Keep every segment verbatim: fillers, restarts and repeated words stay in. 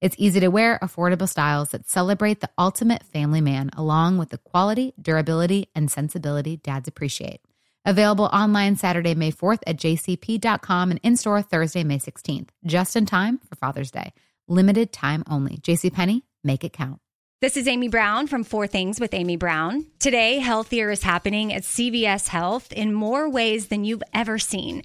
It's easy to wear, affordable styles that celebrate the ultimate family man, along with the quality, durability, and sensibility dads appreciate. Available online Saturday, May fourth at J C P dot com and in-store Thursday, May sixteenth. Just in time for Father's Day. Limited time only. JCPenney, make it count. This is Amy Brown from Four Things with Amy Brown. Today, healthier is happening at C V S Health in more ways than you've ever seen.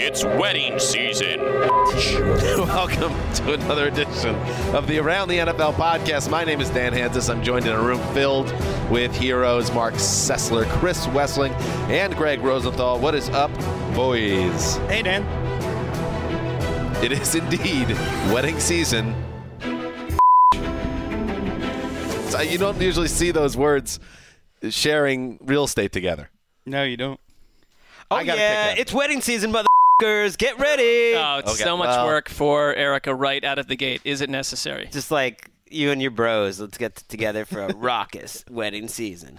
It's wedding season. Welcome to another edition of the Around the N F L podcast. My name is Dan Hanzus. I'm joined in a room filled with heroes, Mark Sessler, Chris Wesseling, and Greg Rosenthal. What is up, boys? Hey, Dan. It is indeed wedding season. You don't usually see those words sharing real estate together. No, you don't. Oh, I gotta yeah, it's wedding season, motherfuckers. Get ready. Oh, it's okay. So much well, work for Erica right out of the gate. Is it necessary? Just like you and your bros. Let's get together for a raucous wedding season.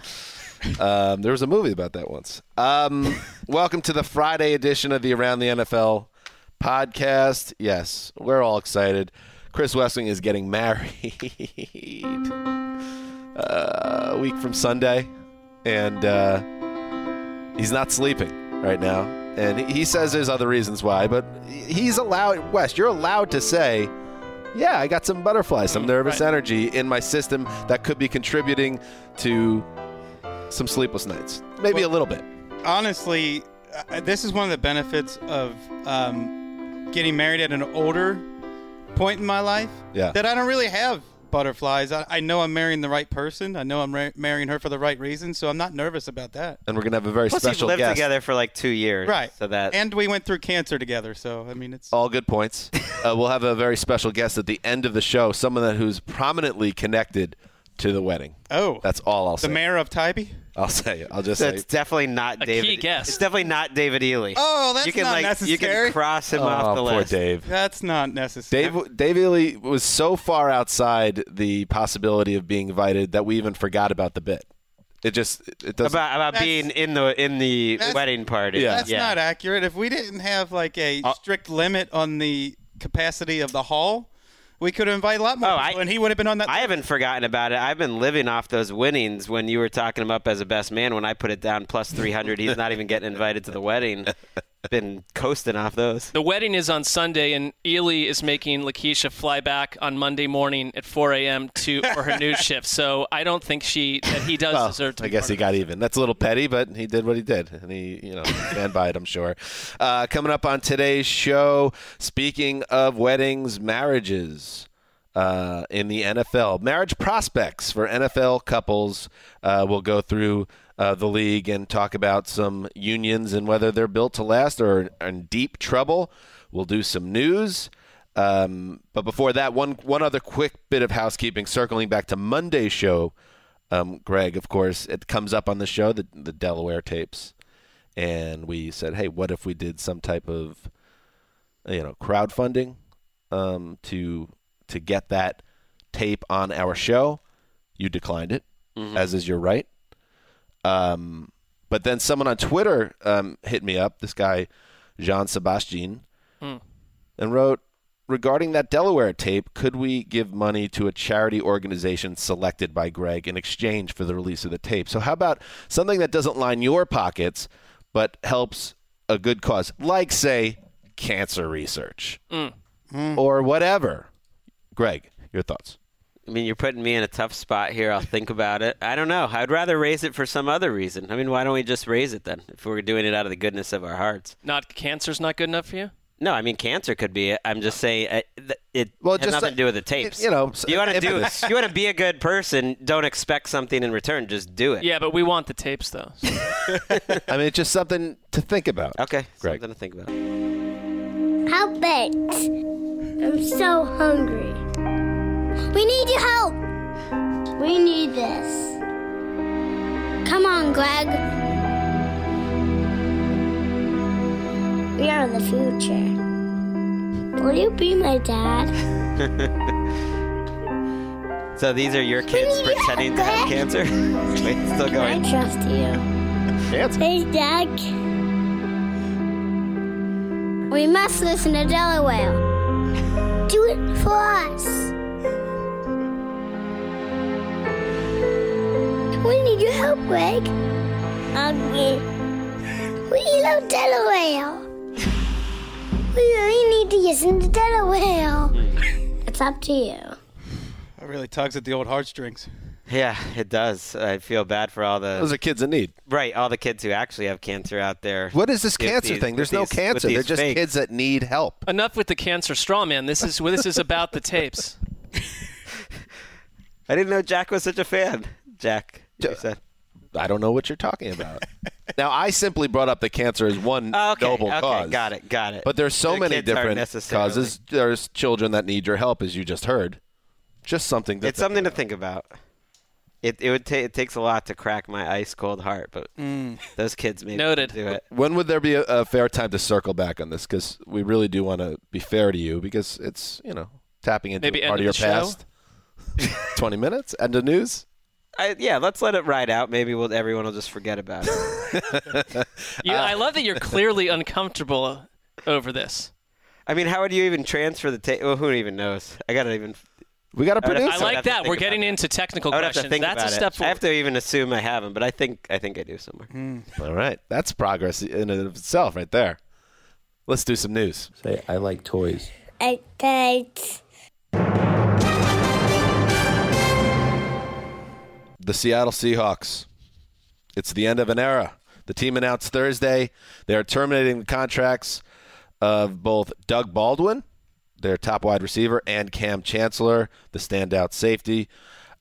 Um, there was a movie about that once. Um, welcome to the Friday edition of the Around the N F L podcast. Yes, we're all excited. Chris Wesseling is getting married uh, a week from Sunday, and uh, he's not sleeping right now, and he says there's other reasons why, but he's allowed, Wes, you're allowed to say, yeah, I got some butterflies, some nervous right. energy in my system that could be contributing to some sleepless nights, maybe well, a little bit. Honestly, this is one of the benefits of um, getting married at an older point in my life, yeah. that I don't really have butterflies. I, I know I'm marrying the right person. I know I'm ra- marrying her for the right reason, so I'm not nervous about that. And we're gonna have a very Plus special. We've lived guest. Together for like two years, right? So that and we went through cancer together. So I mean, it's all good points. uh, we'll have a very special guest at the end of the show. Someone that who's prominently connected to the wedding. Oh, that's all I'll say. The mayor of Tybee. I'll say it. I'll just so say it's definitely not a David. Key guess. It's definitely not David Ely. Oh, that's you can, not like, necessary. You can cross him oh, off the poor list. Dave. That's not necessary. Dave, Dave Ely was so far outside the possibility of being invited that we even forgot about the bit. It just it doesn't about about that's, being in the in the wedding party. Yeah. That's yeah. not accurate. If we didn't have like a uh, strict limit on the capacity of the hall, we could invite a lot more oh, people, I, and he would have been on that. I haven't forgotten about it. I've been living off those winnings when you were talking him up as a best man. When I put it down plus three hundred, he's not even getting invited to the wedding. Been coasting off those. The wedding is on Sunday, and Ely is making Lakeisha fly back on Monday morning at four a.m. to for her news shift. So I don't think she that he does well, deserve to. I be guess he got even. That's a little petty, but he did what he did, and he you know stand by it. I'm sure. Uh, coming up on today's show, speaking of weddings, marriages uh, in the N F L, marriage prospects for N F L couples. Uh, we'll go through. Uh, the league and talk about some unions and whether they're built to last or are in deep trouble. We'll do some news. Um, but before that, one one other quick bit of housekeeping, circling back to Monday's show. Um, Greg, of course, it comes up on the show, the, the Delaware tapes. and we said, hey, what if we did some type of, you know, crowdfunding um, to to get that tape on our show? You declined it, mm-hmm. as is your right. Um, but then someone on Twitter um, hit me up, this guy, Jean Sebastien, mm. and wrote, regarding that Delaware tape, could we give money to a charity organization selected by Greg in exchange for the release of the tape? So how about something that doesn't line your pockets but helps a good cause, like, say, cancer research mm. Mm. or whatever? Greg, your thoughts? I mean, you're putting me in a tough spot here. I'll think about it. I don't know. I'd rather raise it for some other reason. I mean, why don't we just raise it then if we're doing it out of the goodness of our hearts? Not cancer's not good enough for you? No, I mean, cancer could be it. I'm just saying it, it well, has just nothing like, to do with the tapes. It, you know, you want to do this. You want to be a good person. Don't expect something in return. Just do it. Yeah, but we want the tapes, though. So. I mean, it's just something to think about. Okay, Greg. Something to think about. How baked? I'm so hungry. We need your help. We need this. Come on, Greg. We are the future. Will you be my dad? So these are your kids pretending to have cancer? Wait, it's still going. I trust you. Cancer. Hey, Doug. We must listen to Delaware. Do it for us. We need your help, Greg. Ugly. We love Delaware. We really need to listen to Delaware. It's up to you. That really tugs at the old heartstrings. Yeah, it does. I feel bad for all the... Those are kids in need. Right, all the kids who actually have cancer out there. What is this cancer these, thing? There's no these, cancer. They're just fakes. Kids that need help. Enough with the cancer straw, man. This is, this is about the tapes. I didn't know Jack was such a fan. Jack, you said... I don't know what you're talking about. Now, I simply brought up the cancer as one oh, okay, noble okay, cause. Got it, got it. But there's so the many different causes. There's children that need your help, as you just heard. Just something. To it's think something about. to think about. It it would ta- it takes a lot to crack my ice cold heart, but mm. those kids maybe Noted. do it. When would there be a, a fair time to circle back on this? Because we really do want to be fair to you, because it's you know tapping into maybe part of, of your show? past. Twenty minutes. End of news. I, yeah, let's let it ride out. Maybe we'll, everyone will just forget about it. you, uh, I love that you're clearly uncomfortable over this. I mean, how would you even transfer the tape? Well, who even knows? I got to even... We got to produce it. I like that. We're getting into technical questions. That's a step forward. I have to even assume I haven't, but I think I think I do somewhere. Mm. All right. That's progress in and of itself right there. Let's do some news. Say, I like toys. I like toys. The Seattle Seahawks. It's the end of an era. The team announced Thursday they are terminating the contracts of both Doug Baldwin, their top wide receiver, and Cam Chancellor, the standout safety.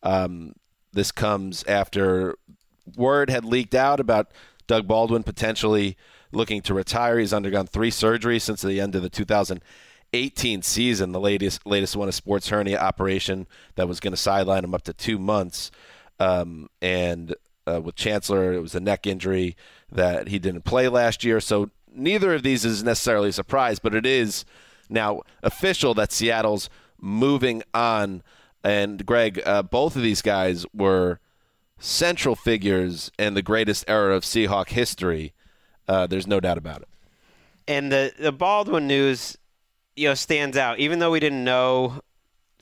Um, this comes after word had leaked out about Doug Baldwin potentially looking to retire. He's undergone three surgeries since the end of the two thousand eighteen season, the latest, latest one a sports hernia operation that was going to sideline him up to two months. Um, and uh, with Chancellor, it was a neck injury that he didn't play last year. So neither of these is necessarily a surprise, but it is now official that Seattle's moving on. And, Greg, uh, both of these guys were central figures in the greatest era of Seahawk history. Uh, there's no doubt about it. And the, the Baldwin news, you know, stands out. Even though we didn't know –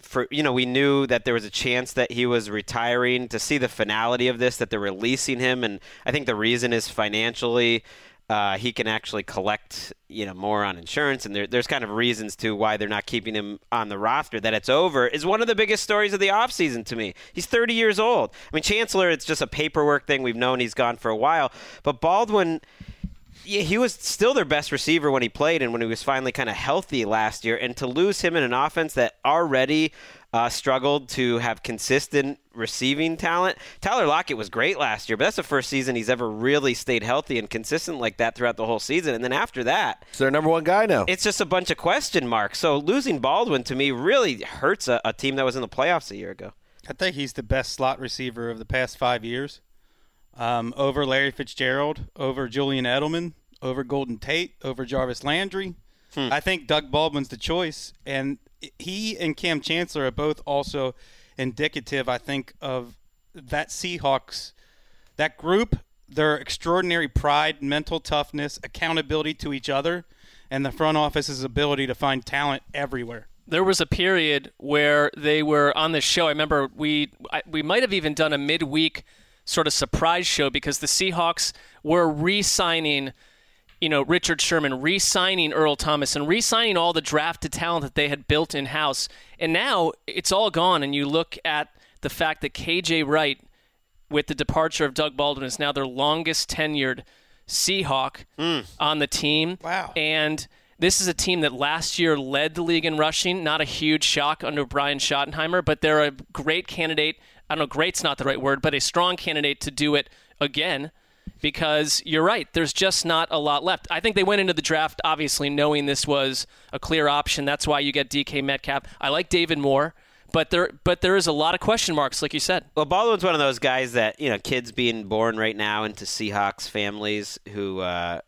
For, you know, we knew that there was a chance that he was retiring, to see the finality of this, that they're releasing him. And I think the reason is financially uh, he can actually collect, you know, more on insurance. And there, there's kind of reasons to why they're not keeping him on the roster. That it's over is one of the biggest stories of the offseason to me. He's thirty years old. I mean, Chancellor, it's just a paperwork thing. We've known he's gone for a while. But Baldwin... He was still their best receiver when he played and when he was finally kind of healthy last year. And to lose him in an offense that already uh, struggled to have consistent receiving talent. Tyler Lockett was great last year, but that's the first season he's ever really stayed healthy and consistent like that throughout the whole season. And then after that... It's their number one guy now. It's just a bunch of question marks. So losing Baldwin, to me, really hurts a, a team that was in the playoffs a year ago. I think he's the best slot receiver of the past five years. um, over Larry Fitzgerald, over Julian Edelman, over Golden Tate, over Jarvis Landry. Hmm. I think Doug Baldwin's the choice, and he and Cam Chancellor are both also indicative, I think, of that Seahawks, that group, their extraordinary pride, mental toughness, accountability to each other, and the front office's ability to find talent everywhere. There was a period where they were on this show. I remember we I, we might have even done a midweek sort of surprise show because the Seahawks were re-signing, you know, Richard Sherman, re-signing Earl Thomas, and re-signing all the drafted talent that they had built in-house. And now it's all gone, and you look at the fact that K J Wright, with the departure of Doug Baldwin, is now their longest-tenured Seahawk mm. on the team. Wow. And this is a team that last year led the league in rushing. Not a huge shock under Brian Schottenheimer, but they're a great candidate. I don't know, great's not the right word, but a strong candidate to do it again because you're right. There's just not a lot left. I think they went into the draft, obviously, knowing this was a clear option. That's why you get D K Metcalf. I like David Moore. But there but there is a lot of question marks, like you said. Well, Baldwin's one of those guys that, you know, kids being born right now into Seahawks families who, uh,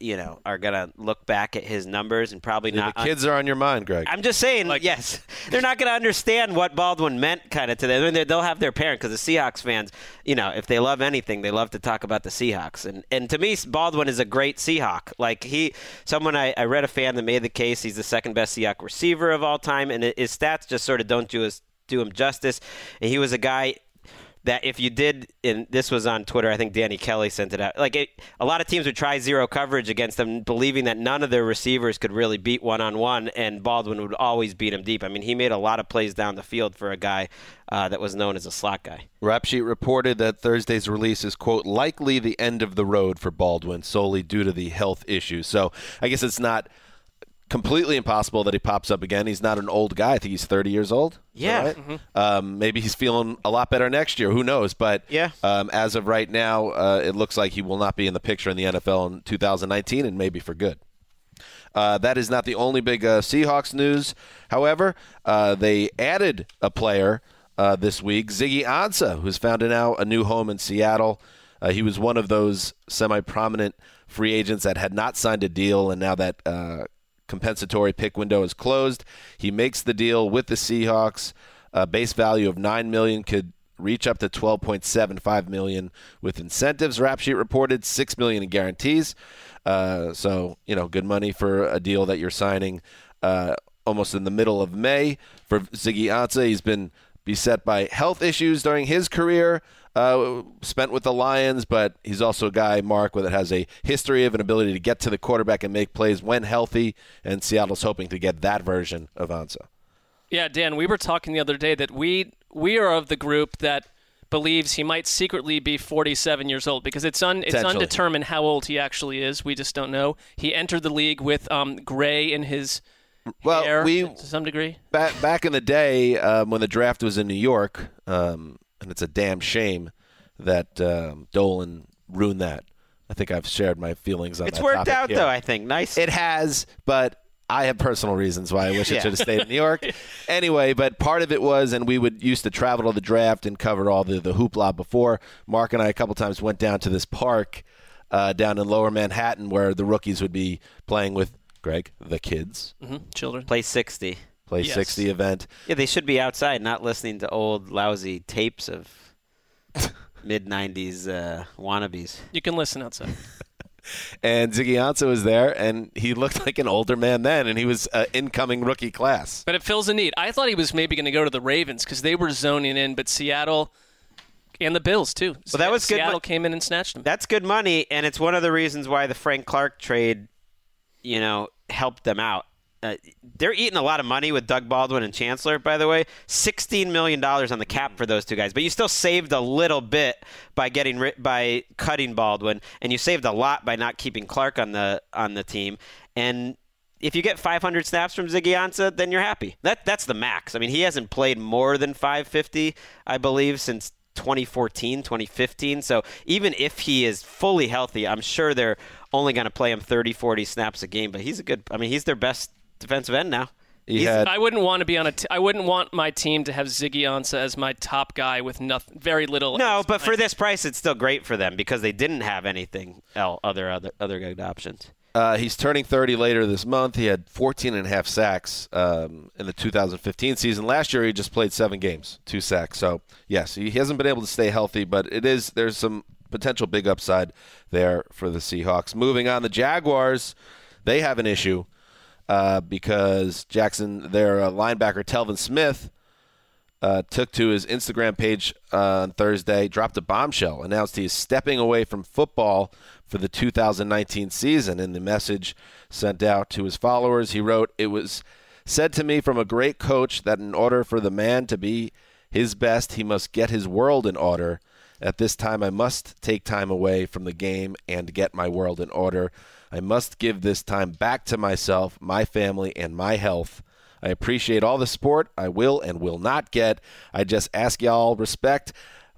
you know, are going to look back at his numbers and probably yeah, not. The kids un- are on your mind, Greg. I'm just saying, like, yes. They're not going to understand what Baldwin meant kind of to them. I mean, they'll have their parent because the Seahawks fans, you know, if they love anything, they love to talk about the Seahawks. And and to me, Baldwin is a great Seahawk. Like he, someone I, I read a fan that made the case, he's the second best Seahawk receiver of all time. And his stats just sort of don't do, his, do him justice. And he was a guy that if you did, and this was on Twitter, I think Danny Kelly sent it out, like it, a lot of teams would try zero coverage against them, believing that none of their receivers could really beat one-on-one, and Baldwin would always beat him deep. I mean, he made a lot of plays down the field for a guy uh, that was known as a slot guy. Rap Sheet reported that Thursday's release is, quote, likely the end of the road for Baldwin solely due to the health issues. So I guess it's not completely impossible that he pops up again. He's not an old guy. I think he's thirty years old. Yeah. Right? Mm-hmm. Um, maybe he's feeling a lot better next year. Who knows? But yeah. um, as of right now, uh, it looks like he will not be in the picture in the N F L in two thousand nineteen, and maybe for good. Uh, that is not the only big uh, Seahawks news. However, uh, they added a player uh, this week, Ziggy Ansah, who's found now a new home in Seattle. Uh, he was one of those semi-prominent free agents that had not signed a deal, and now that uh, – compensatory pick window is closed. He makes the deal with the Seahawks. A base value of nine million could reach up to twelve point seven five million with incentives. Rap Sheet reported six million in guarantees. Uh, so you know, good money for a deal that you're signing uh, almost in the middle of May for Ziggy Ansah. He's been beset by health issues during his career. Uh, spent with the Lions, but he's also a guy, Mark, that has a history of an ability to get to the quarterback and make plays when healthy, and Seattle's hoping to get that version of Ansah. Yeah, Dan, we were talking the other day that we we are of the group that believes he might secretly be forty-seven years old because it's un, it's undetermined how old he actually is. We just don't know. He entered the league with um, gray in his well, hair we, to some degree. Back, back in the day um, when the draft was in New York, um, and it's a damn shame that um, Dolan ruined that. I think I've shared my feelings on that. It's worked out, though, I think. Nice. It has, but I have personal reasons why I wish yeah. it should have stayed in New York. Anyway, but part of it was, and we would used to travel to the draft and cover all the, the hoopla before. Mark and I a couple times went down to this park uh, down in Lower Manhattan where the rookies would be playing with, Greg, the kids. Mm-hmm. Children. Play sixty. Play yes. sixty event. Yeah, they should be outside, not listening to old lousy tapes of mid nineties uh, wannabes. You can listen outside. And Ziggy Ansah was there, and he looked like an older man then, and he was an uh, incoming rookie class. But it fills a need. I thought he was maybe going to go to the Ravens because they were zoning in, but Seattle and the Bills, too. So well, that was Seattle good. Seattle came in and snatched him. That's good money, and it's one of the reasons why the Frank Clark trade, you know, helped them out. Uh, they're eating a lot of money with Doug Baldwin and Chancellor, by the way. sixteen million dollars on the cap for those two guys. But you still saved a little bit by getting ri- by cutting Baldwin, and you saved a lot by not keeping Clark on the on the team. And if you get five hundred snaps from Ziggy Ansah, then you're happy. That that's the max. I mean, he hasn't played more than five fifty, I believe, since twenty fourteen, twenty fifteen. So even if he is fully healthy, I'm sure they're only going to play him thirty, forty snaps a game. But he's a good – I mean, he's their best defensive end now. He had, I wouldn't want to be on a. T- I wouldn't want my team to have Ziggy Ansah as my top guy with nothing, very little. No, but for this price, it's still great for them because they didn't have anything else, other other other good options. Uh, he's turning thirty later this month. He had fourteen and a half sacks um, in the two thousand fifteen season. Last year, he just played seven games, two sacks. So yes, he hasn't been able to stay healthy, but it is there's some potential big upside there for the Seahawks. Moving on, the Jaguars, they have an issue. Uh, because Jackson, their uh, linebacker Telvin Smith, uh, took to his Instagram page uh, on Thursday, dropped a bombshell, announced he is stepping away from football for the two thousand nineteen season. In the message sent out to his followers, he wrote, "It was said to me from a great coach that in order for the man to be his best, he must get his world in order. At this time, I must take time away from the game and get my world in order. I must give this time back to myself, my family, and my health. I appreciate all the support I will and will not get. I just ask y'all respect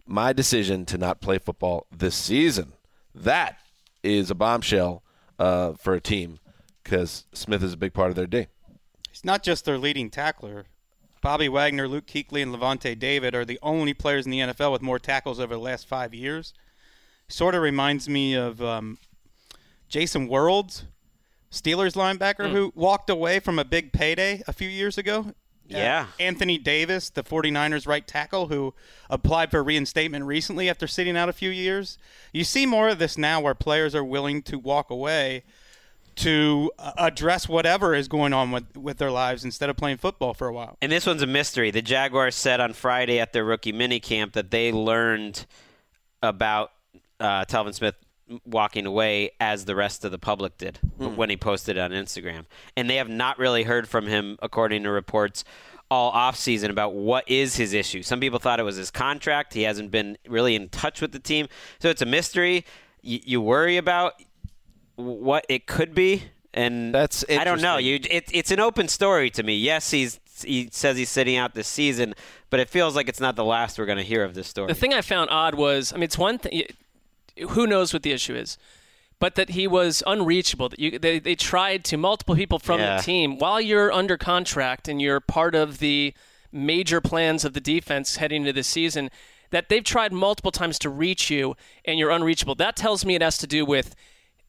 my decision to not play football this season." That is a bombshell uh, for a team because Smith is a big part of their day. He's not just their leading tackler. Bobby Wagner, Luke Kuechly, and Levante David are the only players in the N F L with more tackles over the last five years. Sort of reminds me of um, Jason Worlds, Steelers linebacker, mm. who walked away from a big payday a few years ago. Yeah. Uh, Anthony Davis, the 49ers right tackle, who applied for reinstatement recently after sitting out a few years. You see more of this now where players are willing to walk away to address whatever is going on with, with their lives instead of playing football for a while. And this one's a mystery. The Jaguars said on Friday at their rookie minicamp that they learned about uh, Telvin Smith walking away as the rest of the public did mm. when he posted it on Instagram. And they have not really heard from him, according to reports, all offseason about what is his issue. Some people thought it was his contract. He hasn't been really in touch with the team. So it's a mystery y- you worry about. What it could be, and that's I don't know. You, it, it's an open story to me. Yes, he's he says he's sitting out this season, but it feels like it's not the last we're going to hear of this story. The thing I found odd was, I mean, it's one thing. Who knows what the issue is, but that he was unreachable. That you they they tried to multiple people from yeah. the team while you're under contract and you're part of the major plans of the defense heading into the season. That they've tried multiple times to reach you and you're unreachable. That tells me it has to do with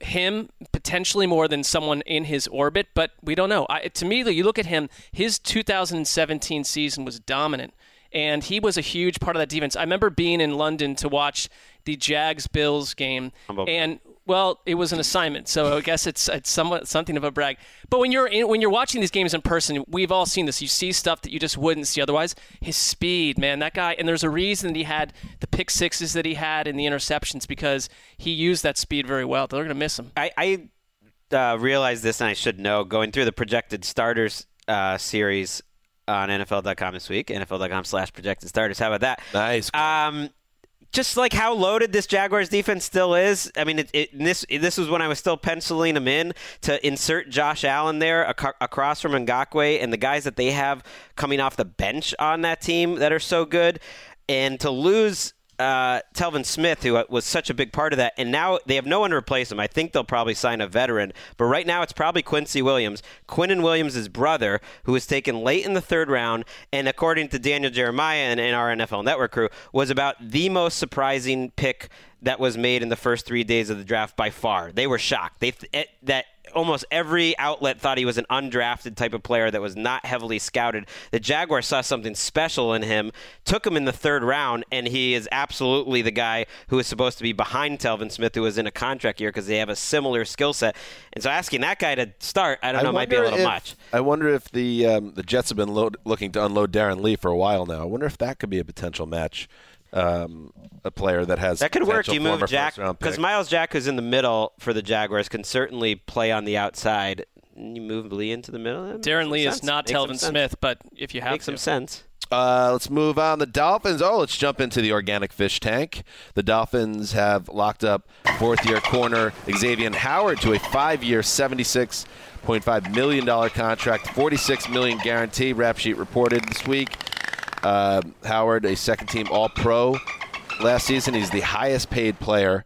him potentially more than someone in his orbit, but we don't know. I, to me, you look at him, his two thousand seventeen season was dominant, and he was a huge part of that defense. I remember being in London to watch the Jags-Bills game, and, well, it was an assignment, so I guess it's it's somewhat something of a brag. But when you're in, when you're watching these games in person, we've all seen this. You see stuff that you just wouldn't see otherwise. His speed, man, that guy, and there's a reason that he had the pick sixes that he had and the interceptions because he used that speed very well. They're going to miss him. I, I uh, realized this, and I should know, going through the projected starters uh, series on N F L dot com this week, N F L dot com slash projected starters. How about that? Nice. Um Just like how loaded this Jaguars defense still is. I mean, it, it, this this was when I was still penciling them in to insert Josh Allen there ac- across from Ngakoue and the guys that they have coming off the bench on that team that are so good. And to lose uh, Telvin Smith, who was such a big part of that, and now they have no one to replace him. I think they'll probably sign a veteran. But right now it's probably Quincy Williams, Quinnen Williams' brother, who was taken late in the third round, and according to Daniel Jeremiah and, and our N F L Network crew, was about the most surprising pick that was made in the first three days of the draft by far. They were shocked. They th- that almost every outlet thought he was an undrafted type of player that was not heavily scouted. The Jaguars saw something special in him, took him in the third round, and he is absolutely the guy who is supposed to be behind Telvin Smith, who is in a contract year because they have a similar skill set. And so asking that guy to start, I don't know, I might be a little if, much. I wonder if the um, the Jets have been load, looking to unload Darren Lee for a while now. I wonder if that could be a potential match. Um, a player that has that could work. You move Jack because Miles Jack, who's in the middle for the Jaguars, can certainly play on the outside. You move Lee into the middle. Darren Lee is not Telvin Smith, but if you have makes some sense. Uh, let's move on. The Dolphins. Oh, let's jump into the organic fish tank. The Dolphins have locked up fourth-year corner Xavien Howard to a five-year, seventy-six point five million dollars contract, forty-six million dollars guarantee. Rap Sheet reported this week. Uh, Howard, a second-team All-Pro last season. He's the highest-paid player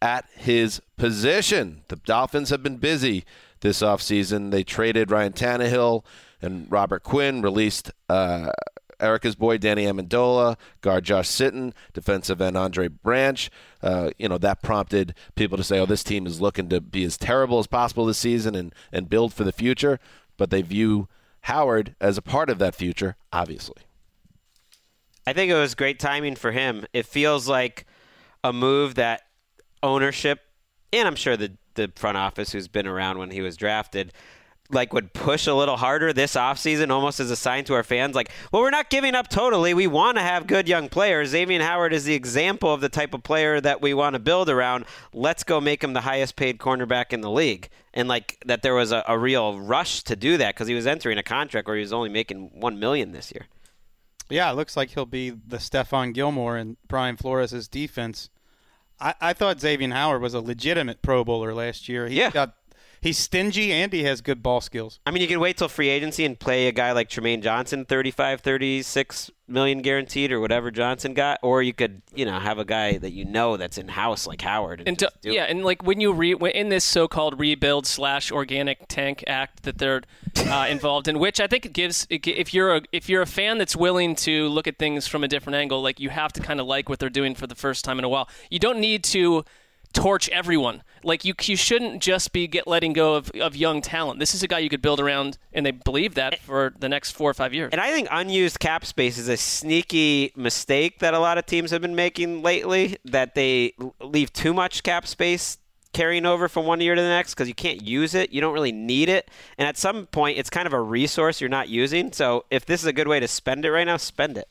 at his position. The Dolphins have been busy this offseason. They traded Ryan Tannehill and Robert Quinn released uh, Erica's boy, Danny Amendola, guard Josh Sitton, defensive end Andre Branch. Uh, you know, that prompted people to say, oh, this team is looking to be as terrible as possible this season and, and build for the future. But they view Howard as a part of that future, obviously. I think it was great timing for him. It feels like a move that ownership, and I'm sure the, the front office who's been around when he was drafted, like would push a little harder this offseason, almost as a sign to our fans, like, well, we're not giving up totally. We want to have good young players. Xavien Howard is the example of the type of player that we want to build around. Let's go make him the highest paid cornerback in the league. And like that there was a, a real rush to do that because he was entering a contract where he was only making one million dollars this year. Yeah, it looks like he'll be the Stephon Gilmore in Brian Flores' defense. I, I thought Xavien Howard was a legitimate Pro Bowler last year. He's yeah. got He's stingy, and he has good ball skills. I mean, you can wait till free agency and play a guy like Trumaine Johnson, thirty-five, thirty-six million dollars guaranteed or whatever Johnson got, or you could, you know, have a guy that you know that's in-house like Howard. And and to, yeah, it. and like when you re- in this so-called rebuild slash organic tank act that they're uh, involved in, which I think it gives, if you're a, if you're a fan that's willing to look at things from a different angle, like you have to kind of like what they're doing for the first time in a while. You don't need to torch everyone. Like you you shouldn't just be get letting go of, of young talent. This is a guy you could build around, and they believe that for the next four or five years. And I think unused cap space is a sneaky mistake that a lot of teams have been making lately, that they leave too much cap space carrying over from one year to the next because you can't use it. You don't really need it. And at some point, it's kind of a resource you're not using. So if this is a good way to spend it right now, spend it.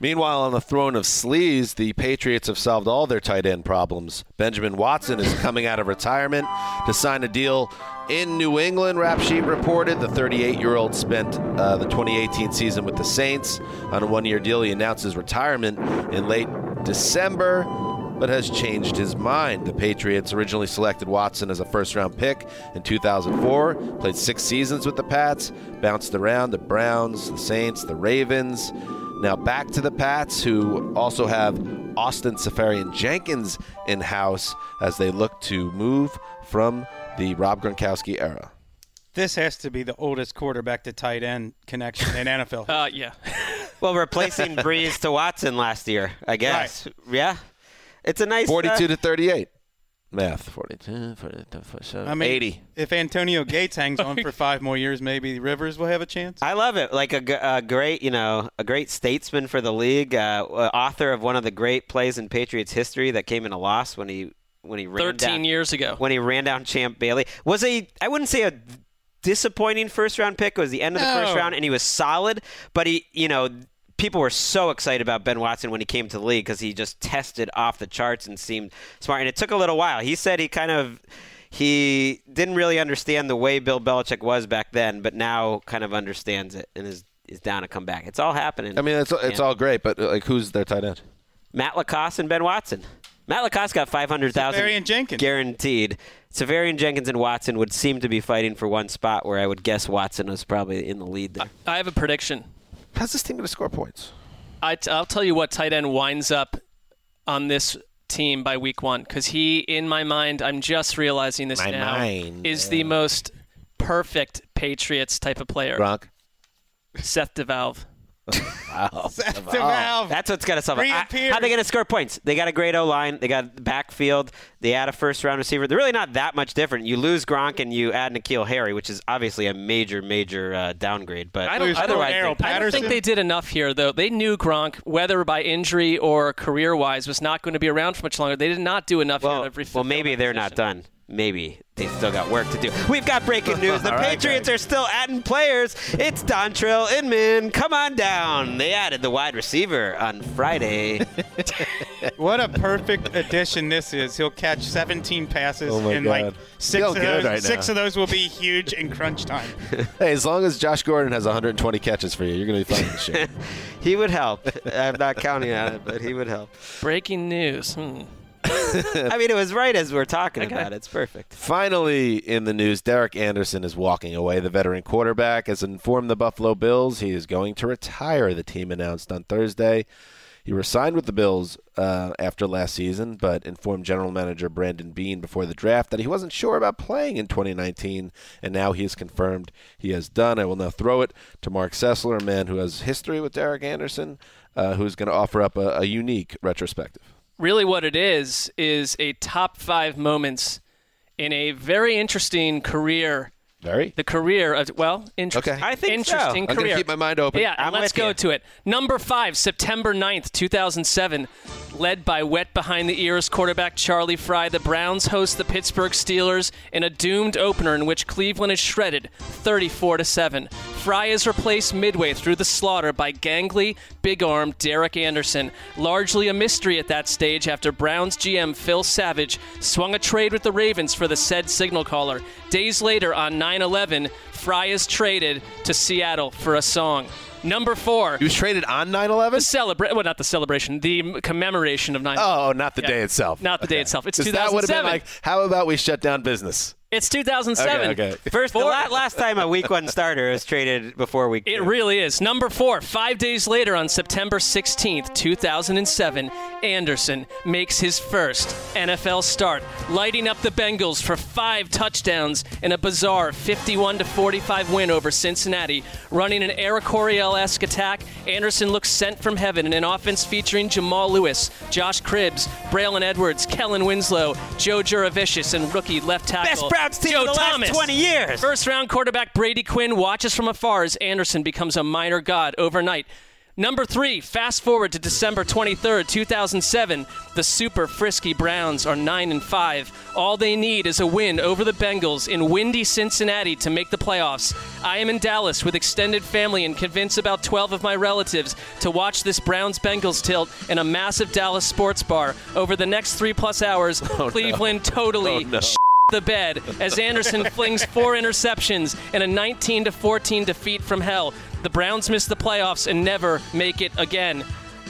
Meanwhile, on the throne of sleaze, the Patriots have solved all their tight end problems. Benjamin Watson is coming out of retirement to sign a deal in New England, Rap Sheet reported. The thirty-eight-year-old spent uh, the twenty eighteen season with the Saints on a one-year deal. He announced his retirement in late December, but has changed his mind. The Patriots originally selected Watson as a first-round pick in two thousand four, played six seasons with the Pats, bounced around the Browns, the Saints, the Ravens. Now back to the Pats, who also have Austin Seferian-Jenkins in-house as they look to move from the Rob Gronkowski era. This has to be the oldest quarterback to tight end connection in N F L. Uh, yeah. Well, replacing Breeze to Watson last year, I guess. Right. Yeah. It's a nice forty-two uh, to thirty-eight. Math, forty-two, forty-two, forty-seven, I mean, eighty. If Antonio Gates hangs on for five more years, maybe Rivers will have a chance. I love it. Like a, a great, you know, a great statesman for the league, uh, author of one of the great plays in Patriots history that came in a loss when he when he ran thirteen down, years ago when he ran down Champ Bailey. Was a I wouldn't say a disappointing first round pick. It was the end of no. the first round, and he was solid. But he, you know. People were so excited about Ben Watson when he came to the league because he just tested off the charts and seemed smart. And it took a little while. He said he kind of he didn't really understand the way Bill Belichick was back then, but now kind of understands it and is, is down to come back. It's all happening. I mean, it's it's all great, but like, who's their tight end? Matt Lacoste and Ben Watson. Matt Lacoste got five hundred thousand dollars guaranteed. Xavien Jenkins and Watson would seem to be fighting for one spot where I would guess Watson was probably in the lead there. I have a prediction. How's this team going to score points? I t- I'll tell you what tight end winds up on this team by week one, because he, in my mind, I'm just realizing this my now, mind. is yeah. the most perfect Patriots type of player. Gronk. Seth DeValve. Wow. Seth DeValve. That's what's got to solve it. I, how are they going to score points? They got a great O-line. They got the backfield. They add a first-round receiver. They're really not that much different. You lose Gronk and you add N'Keal Harry, which is obviously a major, major uh, downgrade. But I don't, otherwise, they, I don't think they did enough here, though. They knew Gronk, whether by injury or career-wise, was not going to be around for much longer. They did not do enough well, here. Well, maybe they're position. not done. Maybe they still got work to do. We've got breaking news. The Patriots right, are still adding players. It's Dontrell Inman. Come on down. They added the wide receiver on Friday. What a perfect addition this is. He'll catch seventeen passes, oh and God. like six, of those, right six of those will be huge in crunch time. Hey, as long as Josh Gordon has one hundred twenty catches for you, you're going to be fine with shit. He would help. I'm not counting on it, but he would help. Breaking news. Hmm. I mean, it was right as we're talking okay. about it. It's perfect. Finally in the news, Derek Anderson is walking away. The veteran quarterback has informed the Buffalo Bills he is going to retire, the team announced on Thursday. He resigned with the Bills uh, after last season, but informed general manager Brandon Bean before the draft that he wasn't sure about playing in twenty nineteen, and now he is confirmed he has done. I will now throw it to Mark Sessler, a man who has history with Derek Anderson, uh, who's going to offer up a, a unique retrospective. Really what it is is a top five moments in a very interesting career. Very? The career of, well, interesting. Okay. I think interesting so. Career. I'm going to keep my mind open. Yeah, I'm let's go you. to it. Number five, September ninth, two thousand seven. Led by wet behind the ears quarterback Charlie Fry, the Browns host the Pittsburgh Steelers in a doomed opener in which Cleveland is shredded thirty-four to seven. Fry is replaced midway through the slaughter by gangly, big-armed Derek Anderson. Largely a mystery at that stage after Browns G M Phil Savage swung a trade with the Ravens for the said signal caller. Days later on nine eleven, Fry is traded to Seattle for a song. Number four. He was traded on nine eleven? The celebra- well, not the celebration. The commemoration of nine eleven. Oh, not the yeah. day itself. Not the okay. day itself. It's two thousand seven. That would have been like, how about we shut down business? It's two thousand seven. Okay, okay. First, the la- last time a week one starter was traded before week two. It really is. Number four, five days later on September sixteenth, two thousand seven, Anderson makes his first N F L start, lighting up the Bengals for five touchdowns in a bizarre fifty-one to forty-five win over Cincinnati. Running an Eric Coryell-esque attack, Anderson looks sent from heaven in an offense featuring Jamal Lewis, Josh Cribbs, Braylon Edwards, Kellen Winslow, Joe Jurevicius, and rookie left tackle. Best Browns team Joe in the Thomas. Last twenty years. First-round quarterback Brady Quinn watches from afar as Anderson becomes a minor god overnight. Number three, fast forward to December twenty-third, two thousand seven. The super frisky Browns are nine and five. All they need is a win over the Bengals in windy Cincinnati to make the playoffs. I am in Dallas with extended family and convince about twelve of my relatives to watch this Browns-Bengals tilt in a massive Dallas sports bar. Over the next three-plus hours, oh, Cleveland no. totally oh, no. sh- the bed as Anderson flings four interceptions in a nineteen to fourteen defeat from hell. The Browns miss the playoffs and never make it again.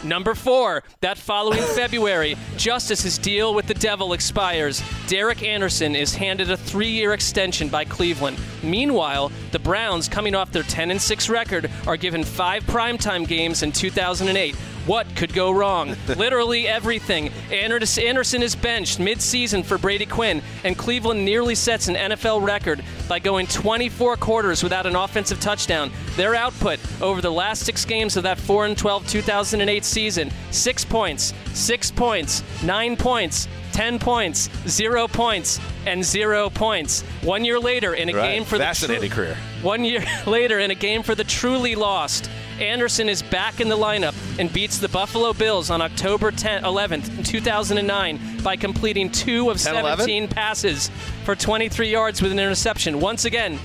Number four, that following February, Justice's deal with the devil expires. Derek Anderson is handed a three-year extension by Cleveland. Meanwhile, the Browns, coming off their ten and six record, are given five primetime games in two thousand eight. What could go wrong? Literally everything. Anderson is benched mid-season for Brady Quinn, and Cleveland nearly sets an N F L record by going twenty-four quarters without an offensive touchdown. Their output over the last six games of that four and twelve two thousand eight season, six points, six points, nine points, ten points, zero points, and zero points. One year later in a right. game for That's the tru- an Andy career. One year later in a game for the truly lost, Anderson is back in the lineup and beats the Buffalo Bills on October tenth, eleventh, two thousand nine by completing two of seventeen passes for twenty-three yards with an interception. Once again,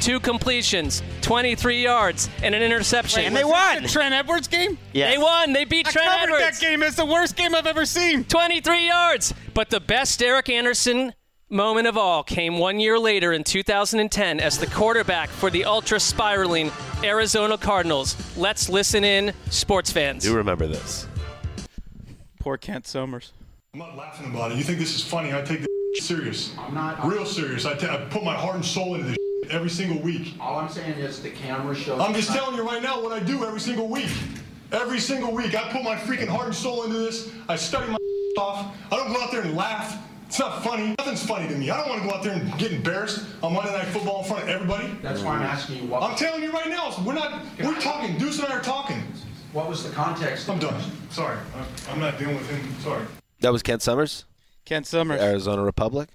two completions, twenty-three yards, and an interception. Wait, and they won. The Trent Edwards game? Yes. They won. They beat I Trent Edwards. I covered that game. It's the worst game I've ever seen. twenty-three yards. But the best Derek Anderson moment of all came one year later in two thousand ten as the quarterback for the ultra-spiraling Arizona Cardinals. Let's listen in, sports fans. You remember this. Poor Kent Somers. I'm not laughing about it. You think this is funny? I take this serious. I'm not. Real serious. I, t- I put my heart and soul into this every single week. All I'm saying is the camera shows. I'm just telling you right now what I do every single week. Every single week. I put my freaking heart and soul into this. I study my off. I don't go out there and laugh. It's not funny. Nothing's funny to me. I don't want to go out there and get embarrassed on Monday Night Football in front of everybody. That's why I'm asking you what. I'm telling you right now, we're not, we're talking. Deuce and I are talking. What was the context? I'm done. Sorry. I'm not dealing with him. Sorry. That was Kent Somers. Kent Somers. Arizona Republic.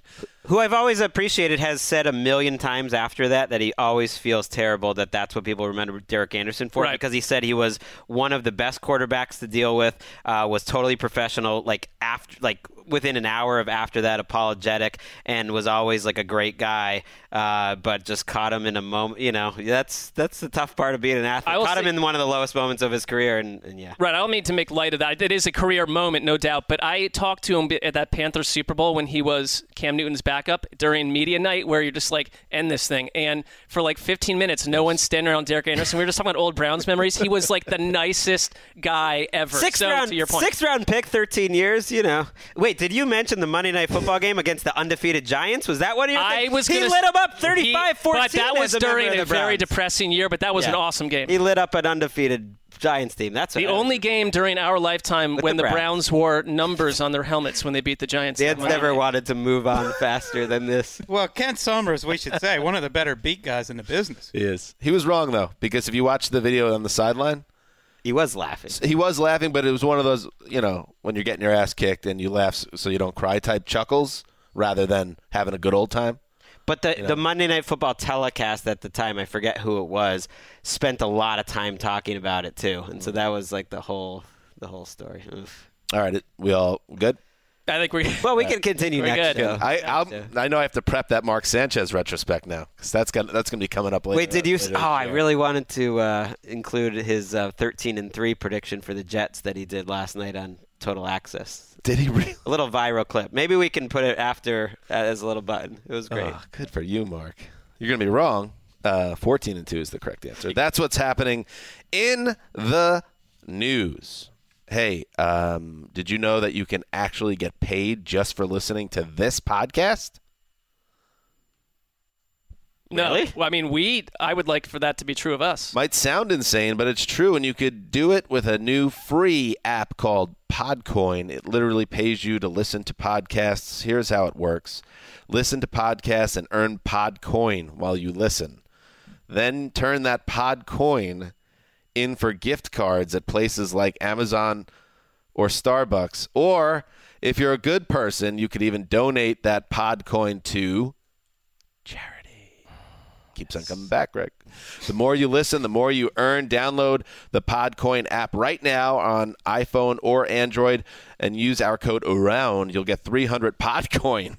Who I've always appreciated has said a million times after that that he always feels terrible that that's what people remember Derek Anderson for right. because he said he was one of the best quarterbacks to deal with, uh, was totally professional, like after, like within an hour of after that, apologetic, and was always like a great guy, uh, but just caught him in a moment. You know, that's that's the tough part of being an athlete. Caught him in one of the lowest moments of his career, and, and yeah. Right, I don't mean to make light of that. It is a career moment, no doubt, but I talked to him at that Panthers Super Bowl when he was Cam Newton's back. Backup during media night where you're just like, end this thing. And for like fifteen minutes, no one's standing around Derek Anderson. We were just talking about old Browns memories. He was like the nicest guy ever. Sixth so, round, to your point. Sixth round pick, thirteen years, you know. Wait, did you mention the Monday Night Football game against the undefeated Giants? Was that one of your I things? Was gonna, he lit him up thirty-five fourteen. But that was during a very depressing year, but that was yeah. an awesome game. He lit up an undefeated Giants team. That's the only game during our lifetime when the Browns wore numbers on their helmets when they beat the Giants. Dan's never wanted to move on faster than this. Well, Ken Summers, we should say, one of the better beat guys in the business. He is. He was wrong, though, because if you watch the video on the sideline, he was laughing. He was laughing, but it was one of those, you know, when you're getting your ass kicked and you laugh so you don't cry type chuckles rather than having a good old time. But the, you know. the Monday Night Football telecast at the time, I forget who it was, spent a lot of time talking about it too. And so that was like the whole the whole story. Oof. All right. We all good? I think we're Well, we uh, can continue next show. I I'll, I know I have to prep that Mark Sanchez retrospect now because that's going that's going to be coming up later. Wait, did you – oh, I really wanted to uh, include his uh, thirteen and three prediction for the Jets that he did last night on Total Access. Did he really? A little viral clip. Maybe we can put it after uh, as a little button. It was great. Oh, good for you, Mark. You're going to be wrong. Uh, fourteen and two is the correct answer. That's what's happening in the news. Hey, um, did you know that you can actually get paid just for listening to this podcast? No. Really? Well, I mean, we, I would like for that to be true of us. Might sound insane, but it's true, and you could do it with a new free app called Podcoin. It literally pays you to listen to podcasts. Here's how it works. Listen to podcasts and earn Podcoin while you listen. Then turn that Podcoin in for gift cards at places like Amazon or Starbucks. Or if you're a good person, you could even donate that Podcoin to charity. Keeps on coming back, Greg. The more you listen, the more you earn. Download the Podcoin app right now on iPhone or Android and use our code AROUND. You'll get three hundred Podcoin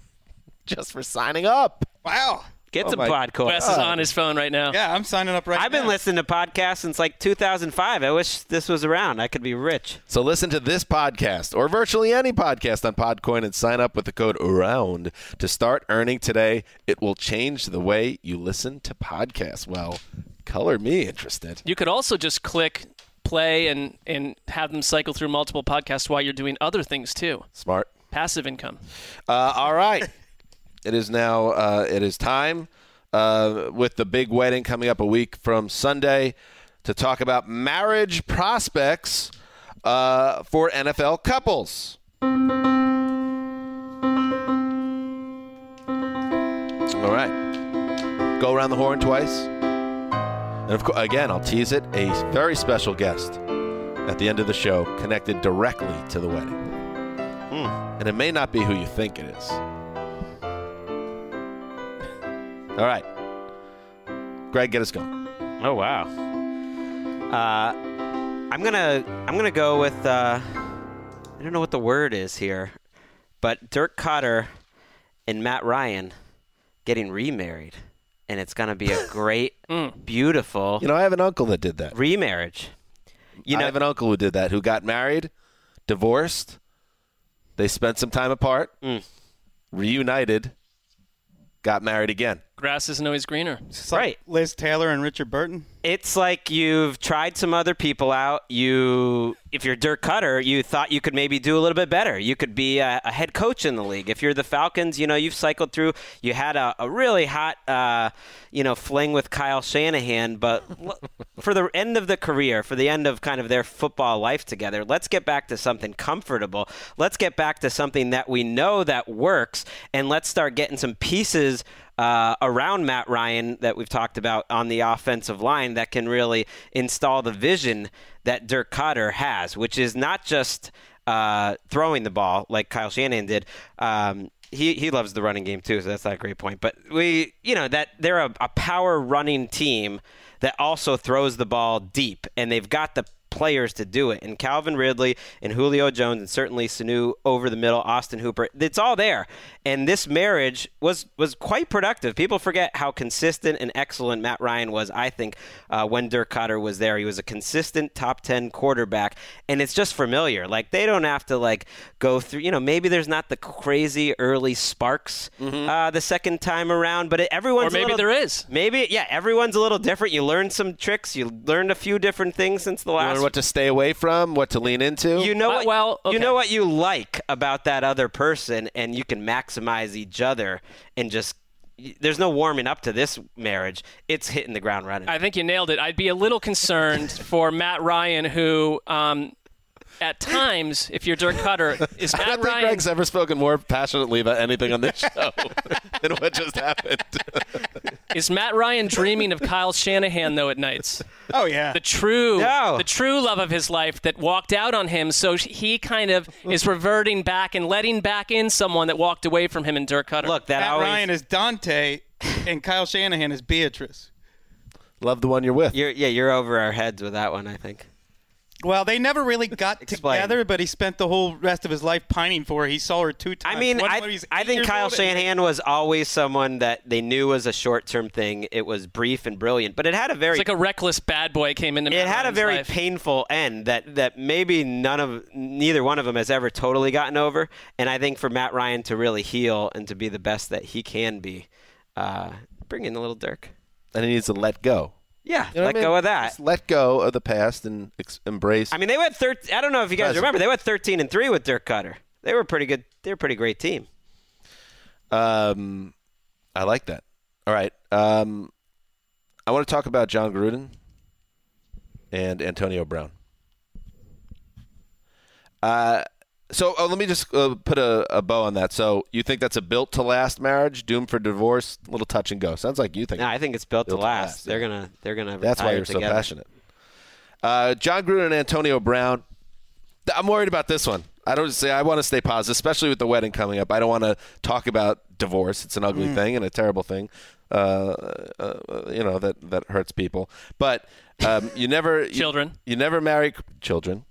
just for signing up. Wow. Get oh some Podcoin. Wes is on his phone right now. Yeah, I'm signing up right now. I've been now. listening to podcasts since like two thousand five. I wish this was around. I could be rich. So listen to this podcast or virtually any podcast on Podcoin and sign up with the code AROUND to start earning today. It will change the way you listen to podcasts. Well, color me interested. You could also just click play and, and have them cycle through multiple podcasts while you're doing other things too. Smart. Passive income. Uh, all right. It is now, uh, it is time uh, with the big wedding coming up a week from Sunday to talk about marriage prospects uh, for N F L couples. All right. Go around the horn twice. And, of course, again, I'll tease it. A very special guest at the end of the show connected directly to the wedding. Mm. And it may not be who you think it is. All right. Greg, get us going. Oh, wow. Uh, I'm going to I'm gonna go with, uh, I don't know what the word is here, but Dirk Koetter and Matt Ryan getting remarried. And it's going to be a great, mm. beautiful. You know, I have an uncle that did that. Remarriage. You know, I have an uncle who did that, who got married, divorced. They spent some time apart, mm. reunited. Got married again. Grass isn't always greener. It's like right. Liz Taylor and Richard Burton. It's like you've tried some other people out. You, if you're Dirk Koetter, you thought you could maybe do a little bit better. You could be a, a head coach in the league. If you're the Falcons, you know, you've cycled through. You had a, a really hot, uh, you know, fling with Kyle Shanahan. But for the end of the career, for the end of kind of their football life together, let's get back to something comfortable. Let's get back to something that we know that works. And let's start getting some pieces Uh, around Matt Ryan that we've talked about on the offensive line that can really install the vision that Dirk Koetter has, which is not just uh, throwing the ball like Kyle Shanahan did. Um, he, he loves the running game too, so that's not a great point. But we, you know, that they're a, a power running team that also throws the ball deep, and they've got the players to do it. And Calvin Ridley and Julio Jones and certainly Sanu over the middle, Austin Hooper, it's all there. And this marriage was was quite productive. People forget how consistent and excellent Matt Ryan was, I think, uh, when Dirk Koetter was there. He was a consistent top ten quarterback, and it's just familiar. Like, they don't have to, like, go through, you know, maybe there's not the crazy early sparks mm-hmm. uh, the second time around, but it, everyone's Or maybe a little, there is. Maybe, yeah, everyone's a little different. You learn some tricks. You learned a few different things since the last what to stay away from, what to lean into. You know what, well, okay. you know what you like about that other person, and you can maximize each other and just there's no warming up to this marriage. It's hitting the ground running. I think you nailed it. I'd be a little concerned for Matt Ryan, who um, at times, if you're Dirk Cutter, is Matt Ryan. I don't think Ryan... Greg's ever spoken more passionately about anything on this show than what just happened. Is Matt Ryan dreaming of Kyle Shanahan though at nights? Oh yeah, the true, no. the true love of his life that walked out on him. So he kind of is reverting back and letting back in someone that walked away from him in Dirk Cutter. Look, that Matt always... Ryan is Dante, and Kyle Shanahan is Beatrice. Love the one you're with. You're, yeah, you're over our heads with that one, I think. Well, they never really got together, but he spent the whole rest of his life pining for her. He saw her two times. I mean, one, I, one, I think Kyle Shanahan was always someone that they knew was a short-term thing. It was brief and brilliant, but it had a very... It's like a reckless bad boy came into Matt Ryan's life. It had a very painful end that, that maybe none of neither one of them has ever totally gotten over, and I think for Matt Ryan to really heal and to be the best that he can be, uh, bring in a little Dirk. And he needs to let go. Yeah, you know let I mean? go of that. Just let go of the past and ex- embrace. I mean, they went thirteen. I don't know if you guys That's remember. They went thirteen and three with Dirk Cutter. They were pretty good. They were a pretty great team. Um, I like that. All right. Um, I want to talk about Jon Gruden and Antonio Brown. Uh, so oh, let me just uh, put a, a bow on that. So you think that's a built-to-last marriage, doomed for divorce, little touch and go? Sounds like you think. No, I think it's built, built to last. To last. They're gonna, they're gonna. That's why you're together. so passionate. Uh, Jon Gruden and Antonio Brown. I'm worried about this one. I don't say I want to stay positive, especially with the wedding coming up. I don't want to talk about divorce. It's an ugly mm. thing and a terrible thing. Uh, uh, you know that that hurts people. But um, you never children. You, you never marry children.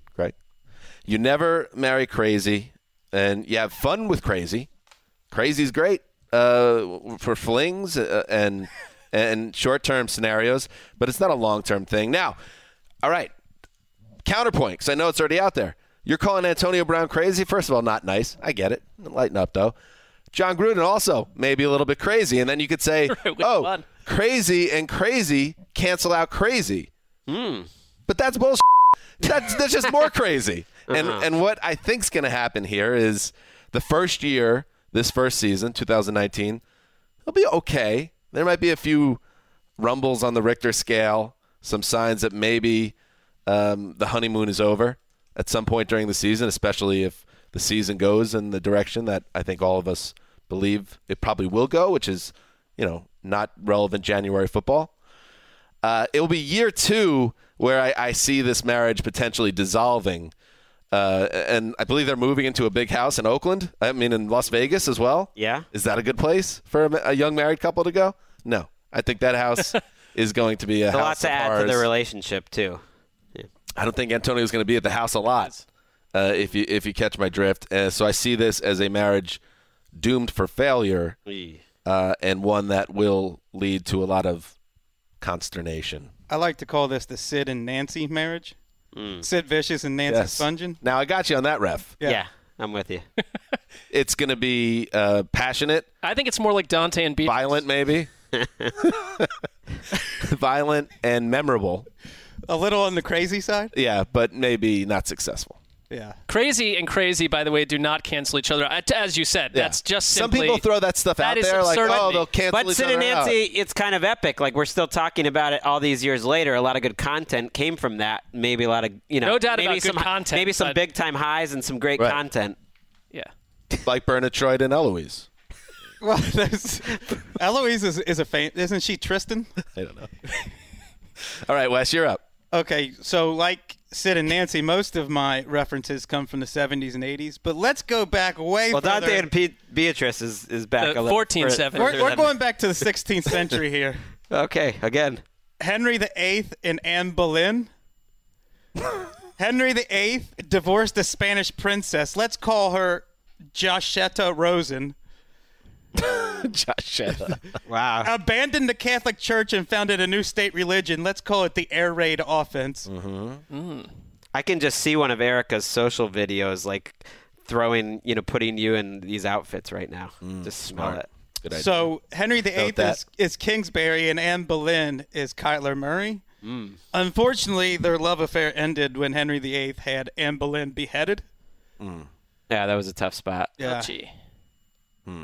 You never marry crazy, and you have fun with crazy. Crazy's great uh, for flings uh, and and short-term scenarios, but it's not a long-term thing. Now, all right, counterpoint, because I know it's already out there. You're calling Antonio Brown crazy? First of all, not nice. I get it. Lighten up, though. Jon Gruden also maybe a little bit crazy, and then you could say, oh, fun. crazy and crazy cancel out crazy. Mm. But that's bullshit. That's, that's just more crazy. And uh-huh. and what I think's going to happen here is the first year, this first season, two thousand nineteen, it'll be okay. There might be a few rumbles on the Richter scale, some signs that maybe um, the honeymoon is over at some point during the season, especially if the season goes in the direction that I think all of us believe it probably will go, which is, you know, not relevant January football. Uh, it'll be year two where I, I see this marriage potentially dissolving. Uh, and I believe they're moving into a big house in Oakland. I mean, in Las Vegas as well. Yeah. Is that a good place for a, a young married couple to go? No. I think that house is going to be a house of ours. A lot to add to the relationship, too. Yeah. I don't think Antonio's going to be at the house a lot, uh, if you if you catch my drift. Uh, so I see this as a marriage doomed for failure uh, and one that will lead to a lot of consternation. I like to call this the Sid and Nancy marriage. Mm. Sid Vicious and Nancy yes. Spungen. Now, I got you on that, ref. Yeah, yeah I'm with you. It's going to be uh, passionate. I think it's more like Dante and Beatrice. Violent, maybe. Violent and memorable. A little on the crazy side? Yeah, but maybe not successful. Yeah. Crazy and crazy, by the way, do not cancel each other. As you said, yeah. that's just simply... Some people throw that stuff out that there like, oh, they'll cancel but each Sid other But Sid and Nancy, out. It's kind of epic. Like, we're still talking about it all these years later. A lot of good content came from that. Maybe a lot of, you know... No doubt maybe about some, good content. Maybe some big-time highs and some great right. content. Yeah. Like Bernatroyd and Eloise. Well, there's... Eloise is, is a fan... Isn't she Tristan? I don't know. All right, Wes, you're up. Okay, so like... Sid and Nancy, most of my references come from the seventies and eighties, but let's go back way well, further. Well, Dante and P- Beatrice is, is back. The fourteen seventies. We're, we're going back to the sixteenth century here. Okay, again. Henry the eighth and Anne Boleyn. Henry the eighth divorced a Spanish princess. Let's call her Joshetta Rosen. Joshetta. Wow. Abandoned the Catholic Church and founded a new state religion. Let's call it the air raid offense. Mm-hmm. Mm. I can just see one of Erica's social videos, like throwing, you know, putting you in these outfits right now. Mm, just smell smart. it. Good idea. So Henry the eighth is, is Kingsbury and Anne Boleyn is Kyler Murray. Mm. Unfortunately, their love affair ended when Henry the eighth had Anne Boleyn beheaded. Mm. Yeah, that was a tough spot. Yeah. Oh, gee. Hmm.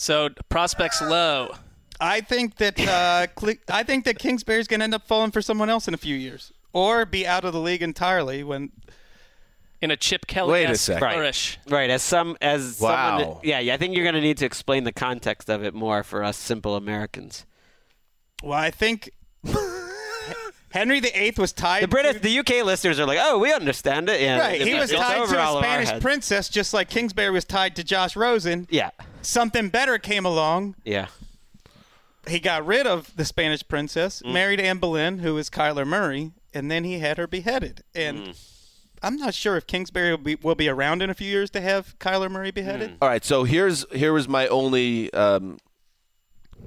So prospects low. I think that uh, I think that Kingsbury's going to end up falling for someone else in a few years, or be out of the league entirely when. In a Chip Kelly-esque flourish. Right. right, as some as wow. someone that, yeah, yeah, I think you're going to need to explain the context of it more for us simple Americans. Well, I think Henry the Eighth was tied. The British, to, the U K listeners are like, oh, we understand it. Yeah, right, he was tied to a Spanish princess, just like Kingsbury was tied to Josh Rosen. Yeah, something better came along. Yeah, he got rid of the Spanish princess, mm. married Anne Boleyn, who is Kyler Murray, and then he had her beheaded. And. Mm. I'm not sure if Kingsbury will be, will be around in a few years to have Kyler Murray beheaded. Mm. All right, so here's here was my only um,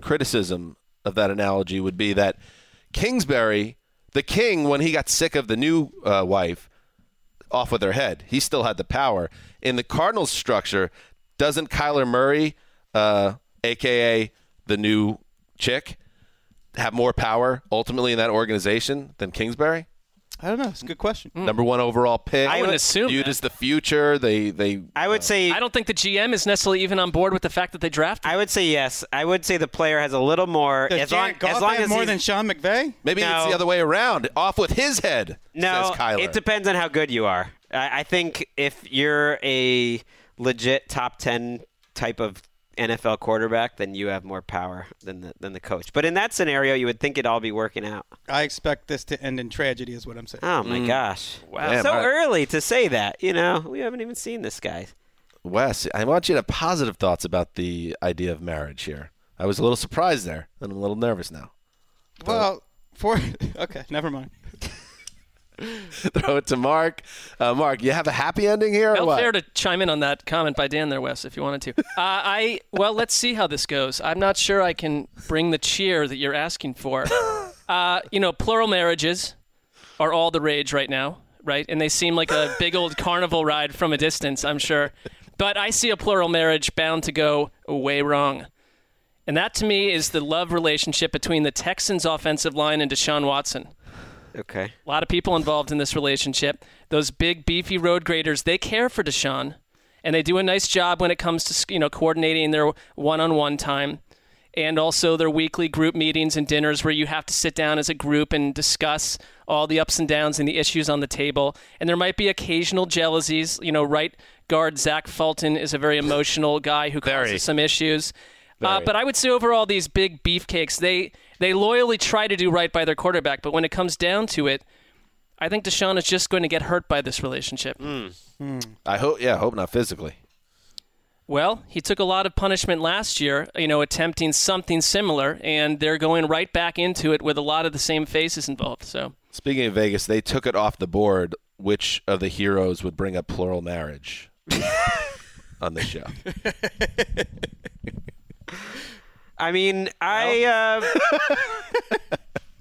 criticism of that analogy would be that Kingsbury, the king, when he got sick of the new uh, wife, off with her head, he still had the power. In the Cardinals structure, doesn't Kyler Murray, uh, a k a the new chick, have more power ultimately in that organization than Kingsbury? I don't know. It's a good question. Mm. Number one overall pick. I would viewed assume viewed as the future. They, they. I would uh, say. I don't think the G M is necessarily even on board with the fact that they drafted. I would say yes. I would say the player has a little more. Does as Jared long, Goff as long as more than Sean McVay? Maybe no. It's the other way around. Off with his head. No, says Kyler. It depends on how good you are. I, I think if you're a legit top ten type of N F L quarterback, then you have more power than the, than the coach. But in that scenario, you would think it'd all be working out. I expect this to end in tragedy is what I'm saying. Oh, my mm. gosh. Wow. Damn, so I... early to say that. You know, we haven't even seen this guy. Wes, I want you to have positive thoughts about the idea of marriage here. I was a little surprised there, and I'm a little nervous now. But... Well, for okay, never mind. Throw it to Mark. Uh, Mark, you have a happy ending here? Felt fair to chime in on that comment by Dan there, Wes, if you wanted to. uh, I well, let's see how this goes. I'm not sure I can bring the cheer that you're asking for. Uh, you know, plural marriages are all the rage right now, right? And they seem like a big old carnival ride from a distance, I'm sure. But I see a plural marriage bound to go way wrong. And that, to me, is the love relationship between the Texans' offensive line and Deshaun Watson. Okay. A lot of people involved in this relationship. Those big, beefy road graders, they care for Deshaun, and they do a nice job when it comes to, you know, coordinating their one-on-one time and also their weekly group meetings and dinners where you have to sit down as a group and discuss all the ups and downs and the issues on the table. And there might be occasional jealousies. You know, right guard Zach Fulton is a very emotional guy who causes very. some issues. Uh, but I would say overall these big beefcakes, they they loyally try to do right by their quarterback. But when it comes down to it, I think Deshaun is just going to get hurt by this relationship. Mm. Mm. I hope, yeah, I hope not physically. Well, he took a lot of punishment last year, you know, attempting something similar, and they're going right back into it with a lot of the same faces involved. So, speaking of Vegas, they took it off the board. Which of the heroes would bring up plural marriage on the show? I mean, I, uh,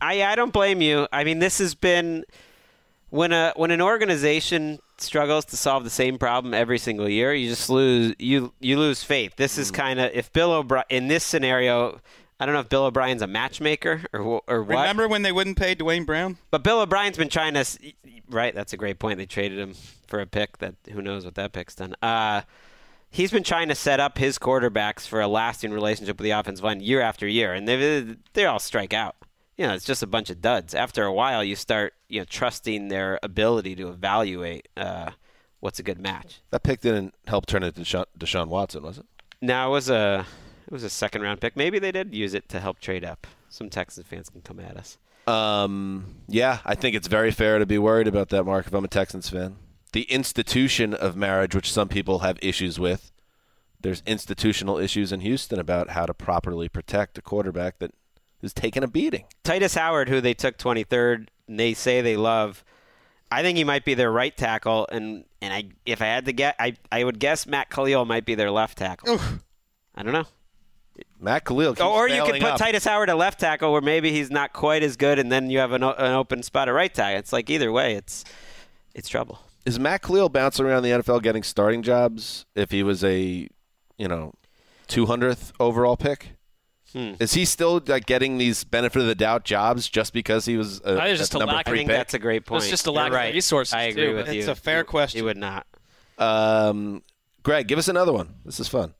I, I don't blame you. I mean, this has been when a when an organization struggles to solve the same problem every single year, you just lose you you lose faith. This is kind of if Bill O'Brien in this scenario. I don't know if Bill O'Brien's a matchmaker or or what. Remember when they wouldn't pay Dwayne Brown? But Bill O'Brien's been trying to. Right, that's a great point. They traded him for a pick that who knows what that pick's done. Uh, He's been trying to set up his quarterbacks for a lasting relationship with the offensive line year after year, and they they all strike out. You know, it's just a bunch of duds. After a while, you start you know trusting their ability to evaluate uh, what's a good match. That pick didn't help turn it to Desha- Deshaun Watson, was it? No, it was a it was a second round pick. Maybe they did use it to help trade up. Some Texans fans can come at us. Um, yeah, I think it's very fair to be worried about that, Mark. If I'm a Texans fan. The institution of marriage, which some people have issues with. There's institutional issues in Houston about how to properly protect a quarterback that is taking a beating. Titus Howard, who they took twenty-third, and they say they love, I think he might be their right tackle, and, and I if I had to guess, I, I would guess Matt Khalil might be their left tackle. Oof. I don't know. Matt Khalil keeps Or you could put up. Titus Howard at left tackle where maybe he's not quite as good, and then you have an, an open spot at right tackle. It's like either way, it's it's trouble. Is Matt Khalil bouncing around the N F L getting starting jobs if he was a, you know, two hundredth overall pick? Hmm. Is he still like getting these benefit of the doubt jobs just because he was a, a just number a lack, three I think pick? That's a great point. It's just a You're lack right. of resources. I agree too. with it's you. It's a fair you, question. You would not. Um, Greg, give us another one. This is fun.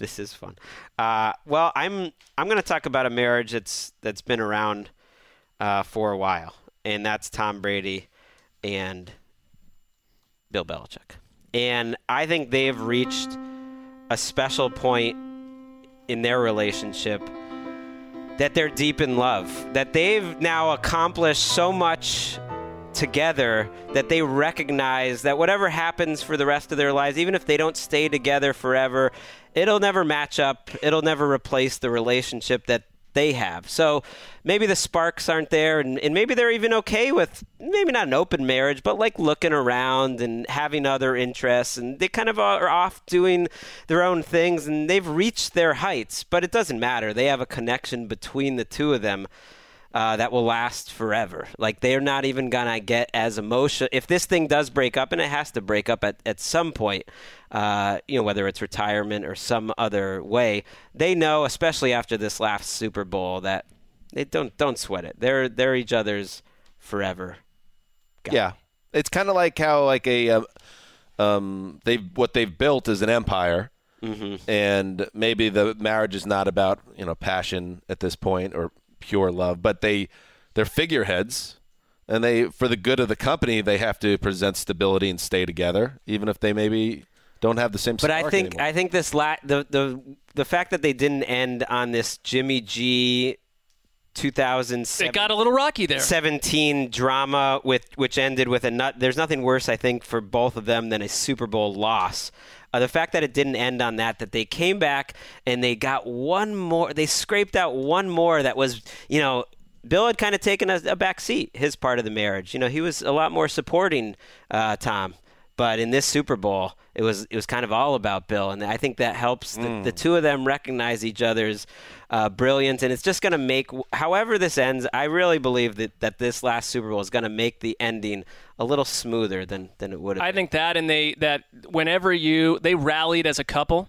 This is fun. Uh, well, I'm I'm going to talk about a marriage that's that's been around uh, for a while, and that's Tom Brady and Bill Belichick. And I think they've reached a special point in their relationship that they're deep in love, that they've now accomplished so much together that they recognize that whatever happens for the rest of their lives, even if they don't stay together forever, it'll never match up. It'll never replace the relationship that they have. So maybe the sparks aren't there, and, and maybe they're even okay with maybe not an open marriage, but like looking around and having other interests, and they kind of are off doing their own things, and they've reached their heights, but it doesn't matter. They have a connection between the two of them uh, that will last forever. Like, they're not even gonna get as emotional if this thing does break up, and it has to break up at, at some point, Uh, you know, whether it's retirement or some other way. They know, especially after this last Super Bowl, that they don't don't sweat it. They're they're each other's forever. Guy. Yeah, it's kind of like how like a uh, um they what they've built is an empire, mm-hmm. and maybe the marriage is not about you know passion at this point or pure love, but they they're figureheads. And they, for the good of the company, they have to present stability and stay together, even if they maybe don't have the same spark anymore. But I think anymore. I think this la- the the the fact that they didn't end on this Jimmy G two thousand seven it got a little rocky there. seventeen drama with which ended with a nut. There's nothing worse, I think, for both of them than a Super Bowl loss. Uh, the fact that it didn't end on that, that they came back and they got one more. They scraped out one more that was, you know. Bill had kind of taken a, a back seat, his part of the marriage. You know, he was a lot more supporting uh, Tom. But in this Super Bowl, it was it was kind of all about Bill. And I think that helps the, mm. the two of them recognize each other's uh, brilliance. And it's just going to make, however this ends, I really believe that, that this last Super Bowl is going to make the ending a little smoother than, than it would have I been. think that and they that whenever you, they rallied as a couple.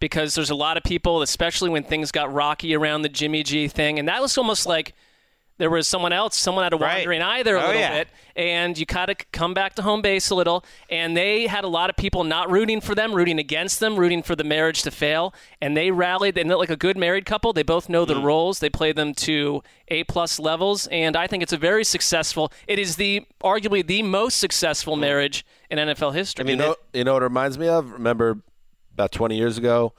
Because there's a lot of people, especially when things got rocky around the Jimmy G thing. And that was almost like, there was someone else, someone had a wandering right. eye there a oh, little yeah. bit, and you kind of come back to home base a little, and they had a lot of people not rooting for them, rooting against them, rooting for the marriage to fail, and they rallied, and like a good married couple, they both know their mm. roles, they play them to A-plus levels, and I think it's a very successful, it is the arguably the most successful mm. marriage in N F L history. I mean, you know, you know what it reminds me of? Remember about twenty years ago,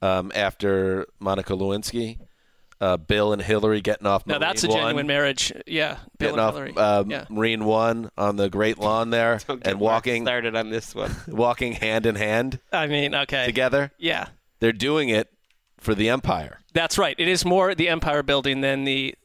um, after Monica Lewinsky? Uh, Bill and Hillary getting off Marine One. No, that's a genuine one. marriage. Yeah, Bill getting and off, Hillary. Uh, yeah. Marine One on the Great Lawn there, and walking started on this one. walking hand in hand. I mean, okay, together. Yeah, they're doing it for the empire. That's right. It is more the empire building than the.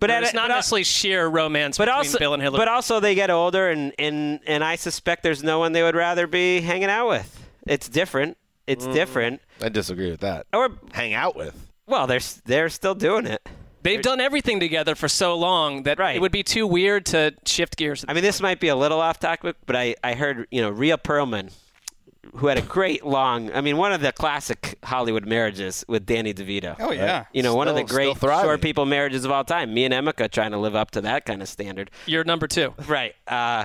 But it's not but necessarily sheer romance but between also, Bill and Hillary. But also, they get older, and, and and I suspect there's no one they would rather be hanging out with. It's different. It's mm, different. I disagree with that. Or hang out with. Well, they're, they're still doing it. They've they're, done everything together for so long that right. it would be too weird to shift gears. I mean, this might be a little off topic, but I, I heard, you know, Rhea Perlman, who had a great long, I mean, one of the classic Hollywood marriages with Danny DeVito. Oh, yeah. Right? You know, still, one of the great short people marriages of all time. Me and Emeka trying to live up to that kind of standard. You're number two. Right. Uh,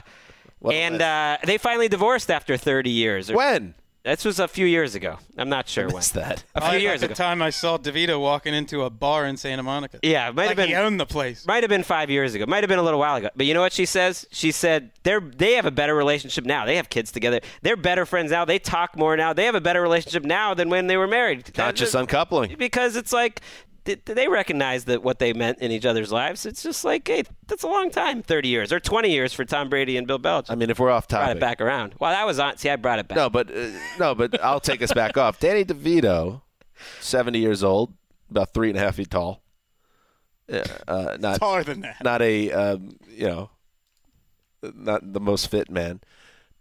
well, and uh, they finally divorced after thirty years. Or, when? This was a few years ago. I'm not sure when. What's that? A few I, years ago. At the time I saw DeVito walking into a bar in Santa Monica. Yeah. Might like have been, he owned the place. Might have been five years ago. Might have been a little while ago. But you know what she says? She said they're they have a better relationship now. They have kids together. They're better friends now. They talk more now. They have a better relationship now than when they were married. Conscious uncoupling. Because it's like they recognize that what they meant in each other's lives. It's just like, hey, that's a long time, thirty years or twenty years for Tom Brady and Bill Belichick. I mean, if we're off topic. Brought it back around. Well, that was on. See, I brought it back. No, but uh, no, but I'll take us back off. Danny DeVito, seventy years old, about three and a half feet tall. Uh, not, taller than that. Not a, um, you know, not the most fit man,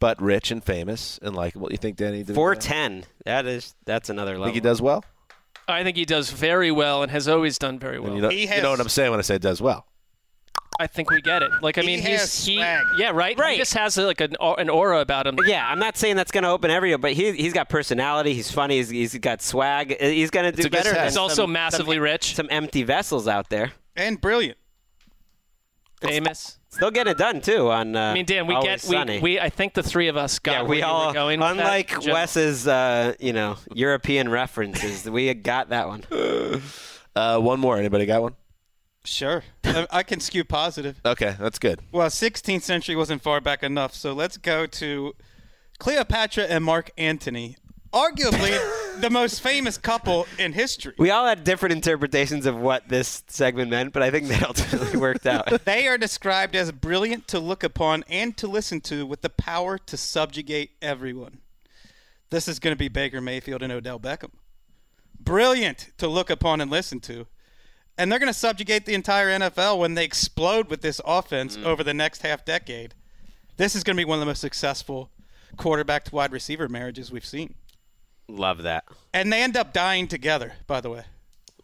but rich and famous and likable. You think Danny DeVito? four ten. That is, that's another level. Think he does well? I think he does very well and has always done very well. You know, he has, you know what I'm saying when I say does well. I think we get it. Like I mean, he he's he, yeah, right? right. He just has like an an aura about him. Yeah, I'm not saying that's going to open every, but he he's got personality. He's funny. He's, he's got swag. He's going to do better. He's also some, massively some, rich. Some empty vessels out there and brilliant. Amos. Still get it done, too, on uh, I mean, Dan, we get, we, we, I think the three of us got yeah, we where all, you were going with unlike that. Unlike Wes's, uh, you know, European references, we got that one. Uh, one more. Anybody got one? Sure. I can skew positive. Okay, that's good. Well, sixteenth century wasn't far back enough, so let's go to Cleopatra and Mark Antony. Arguably the most famous couple in history. We all had different interpretations of what this segment meant, but I think they ultimately worked out. They are described as brilliant to look upon and to listen to, with the power to subjugate everyone. This is going to be Baker Mayfield and Odell Beckham. Brilliant to look upon and listen to. And they're going to subjugate the entire N F L when they explode with this offense mm. over the next half decade. This is going to be one of the most successful quarterback to wide receiver marriages we've seen. Love that. And they end up dying together, by the way.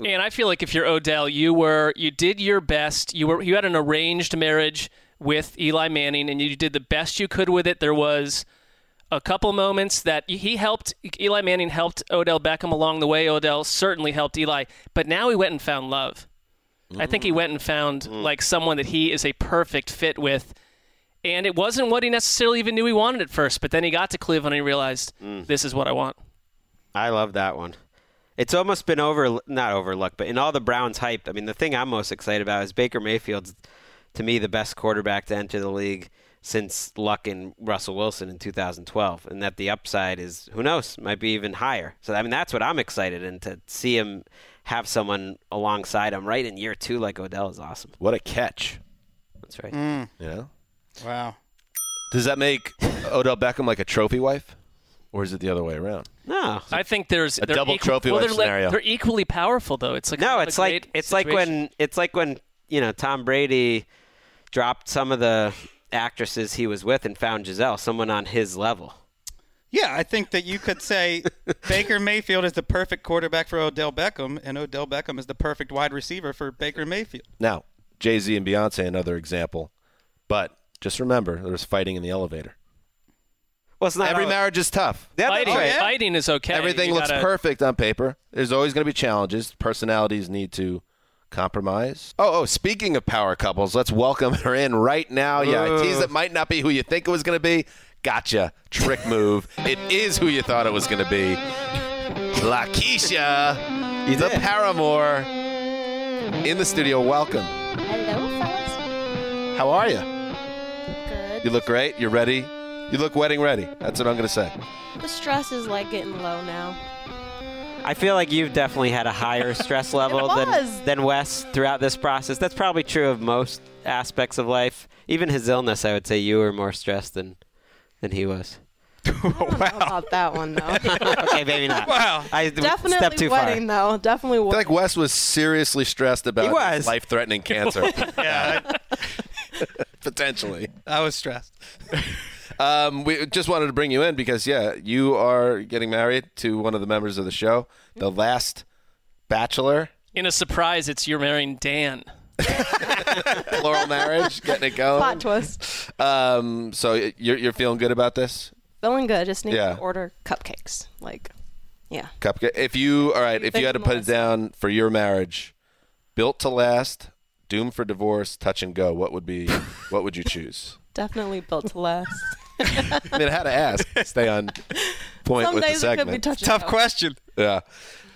And I feel like if you're Odell, you were you did your best. You were you had an arranged marriage with Eli Manning, and you did the best you could with it. There was a couple moments that he helped. Eli Manning helped Odell Beckham along the way. Odell certainly helped Eli. But now he went and found love. Mm-hmm. I think he went and found mm-hmm. like someone that he is a perfect fit with. And it wasn't what he necessarily even knew he wanted at first. But then he got to Cleveland and he realized, mm. this is what I want. I love that one. It's almost been over, not overlooked, but in all the Browns hype, I mean, the thing I'm most excited about is Baker Mayfield's, to me, the best quarterback to enter the league since Luck and Russell Wilson in two thousand twelve, and that the upside is, who knows, might be even higher. So, I mean, that's what I'm excited, and to see him have someone alongside him right in year two like Odell is awesome. What a catch. That's right. Mm. Yeah. Wow. Does that make Odell Beckham like a trophy wife? Or is it the other way around? No, I think there's a double equal, trophy well, they're scenario. Like, they're equally powerful, though. It's like no, it's like it's situation. like when it's like when you know Tom Brady dropped some of the actresses he was with and found Giselle, someone on his level. Yeah, I think that you could say Baker Mayfield is the perfect quarterback for Odell Beckham, and Odell Beckham is the perfect wide receiver for Baker Mayfield. Now, Jay-Z and Beyonce, another example, but just remember, there was fighting in the elevator. Well, it's not Every always. marriage is tough. Fighting, oh, yeah. fighting is okay. Everything you looks gotta... perfect on paper. There's always going to be challenges. Personalities need to compromise. Oh, oh! Speaking of power couples, let's welcome her in right now. Ooh. Yeah, I teased it might not be who you think it was going to be. Gotcha. Trick move. It is who you thought it was going to be. LaKeisha, the paramour, in the studio. Welcome. Hello, fellas. How are you? Good. You look great. You're ready. You look wedding ready. That's what I'm going to say. The stress is like getting low now. I feel like you've definitely had a higher stress level than, than Wes throughout this process. That's probably true of most aspects of life. Even his illness, I would say you were more stressed than than he was. I don't wow. know about that one, though. Okay, maybe not. Wow. I Definitely step too wedding, far. though. Definitely wedding. I feel like Wes was seriously stressed about life-threatening cancer. yeah. I, potentially. I was stressed. Um, we just wanted to bring you in because, yeah, you are getting married to one of the members of the show, the last bachelor. In a surprise, it's you're marrying Dan. Plural marriage, getting it going. Plot twist. Um, so you're, you're feeling good about this? Feeling good. Just need yeah. to order cupcakes. Like, yeah. Cupcake. If you, all right, if you had to put it down for your marriage, built to last, doomed for divorce, touch and go, what would be, what would you choose? Definitely built to last. I mean, I had to ask. Stay on point Some with the segment. It could be Tough out. question. Yeah.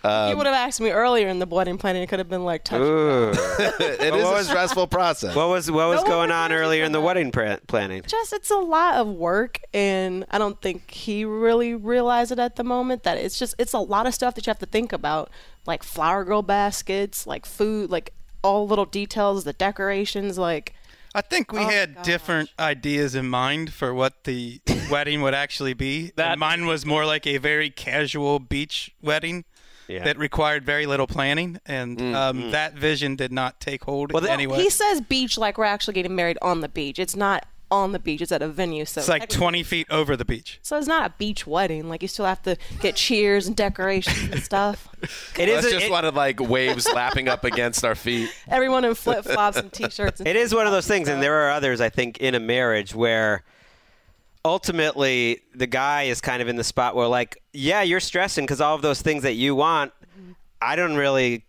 Um, you would have asked me earlier in the wedding planning. It could have been like touch. It is a stressful process. What was what was no going on earlier in the wedding pra- planning? Just it's a lot of work, and I don't think he really realized it at the moment. That it's just it's a lot of stuff that you have to think about, like flower girl baskets, like food, like all little details, the decorations, like. I think we oh had different ideas in mind for what the wedding would actually be. That, and mine was more like a very casual beach wedding yeah. that required very little planning, and mm-hmm. um, that vision did not take hold well, anyway. He says beach like we're actually getting married on the beach. It's not on the beach. It's at a venue. So it's like twenty feet over the beach. So it's not a beach wedding. Like you still have to get cheers and decorations and stuff. It is just one of like waves lapping up against our feet. Everyone in flip flops and t-shirts. And it is one of those things, and there are others I think in a marriage where ultimately the guy is kind of in the spot where like, yeah, you're stressing because all of those things that you want, I don't really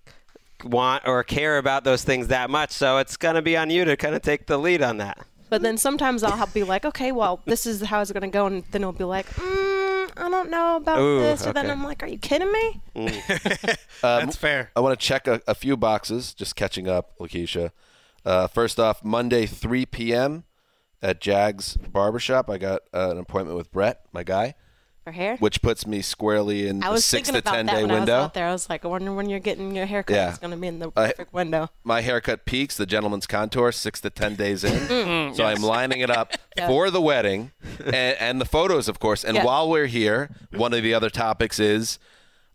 want or care about those things that much. So it's going to be on you to kind of take the lead on that. But then sometimes I'll be like, okay, well, this is how it's going to go. And then it'll be like, mm, I don't know about Ooh, this. And okay. then I'm like, are you kidding me? Mm. um, That's fair. I want to check a, a few boxes, just catching up, Lakeisha. Uh, first off, Monday, three p.m. at Jag's Barbershop. I got uh, an appointment with Brett, my guy. For hair? Which puts me squarely in the six to ten day window. I was thinking about that when I was out there. I was like, I wonder when you're getting your haircut. Yeah. It's going to be in the perfect uh, window. My haircut peaks, the gentleman's contour, six to ten days in. mm-hmm, so yes. I'm lining it up yeah. for the wedding and, and the photos, of course. And yeah. while we're here, one of the other topics is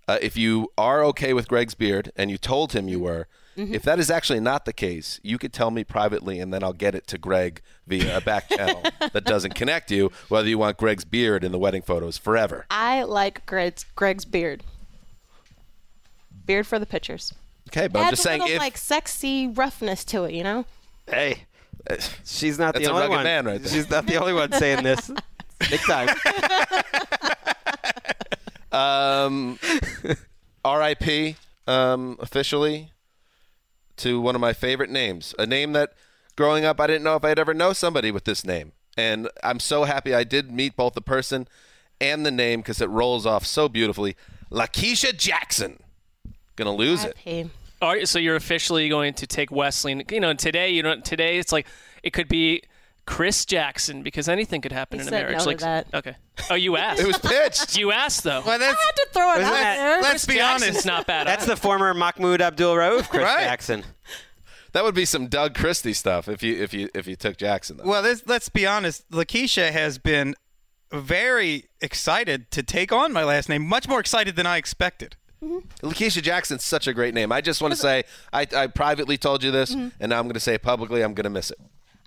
uh, if you are okay with Greg's beard and you told him you were, mm-hmm. if that is actually not the case, you could tell me privately, and then I'll get it to Greg via a back channel that doesn't connect you, whether you want Greg's beard in the wedding photos forever. I like Greg's, Greg's beard. Beard for the pictures. Okay, but I'm just saying, if, like, sexy roughness to it, you know? Hey, she's not the only one. That's a rugged man right there. She's not the only one saying this. Big time. um, R I P Um, officially. To one of my favorite names, a name that growing up I didn't know if I'd ever know somebody with this name. And I'm so happy I did meet both the person and the name because it rolls off so beautifully. Lakeisha Jackson. Gonna lose it. All right, so you're officially going to take Wesseling. You know, today, you know, today it's like it could be Chris Jackson, because anything could happen he in a marriage. No like, to that. Okay. Oh, you asked. It was pitched. You asked, though. Well, I had to throw it out there. Let's Chris be Jackson's honest. Not bad. That's the former Mahmoud Abdul-Rauf, Chris right. Jackson. That would be some Doug Christie stuff if you if you if you took Jackson. Though. Well, this, let's be honest. Lakeisha has been very excited to take on my last name. Much more excited than I expected. Mm-hmm. Lakeisha Jackson's such a great name. I just want to say I, I privately told you this, mm-hmm. and now I'm going to say publicly I'm going to miss it.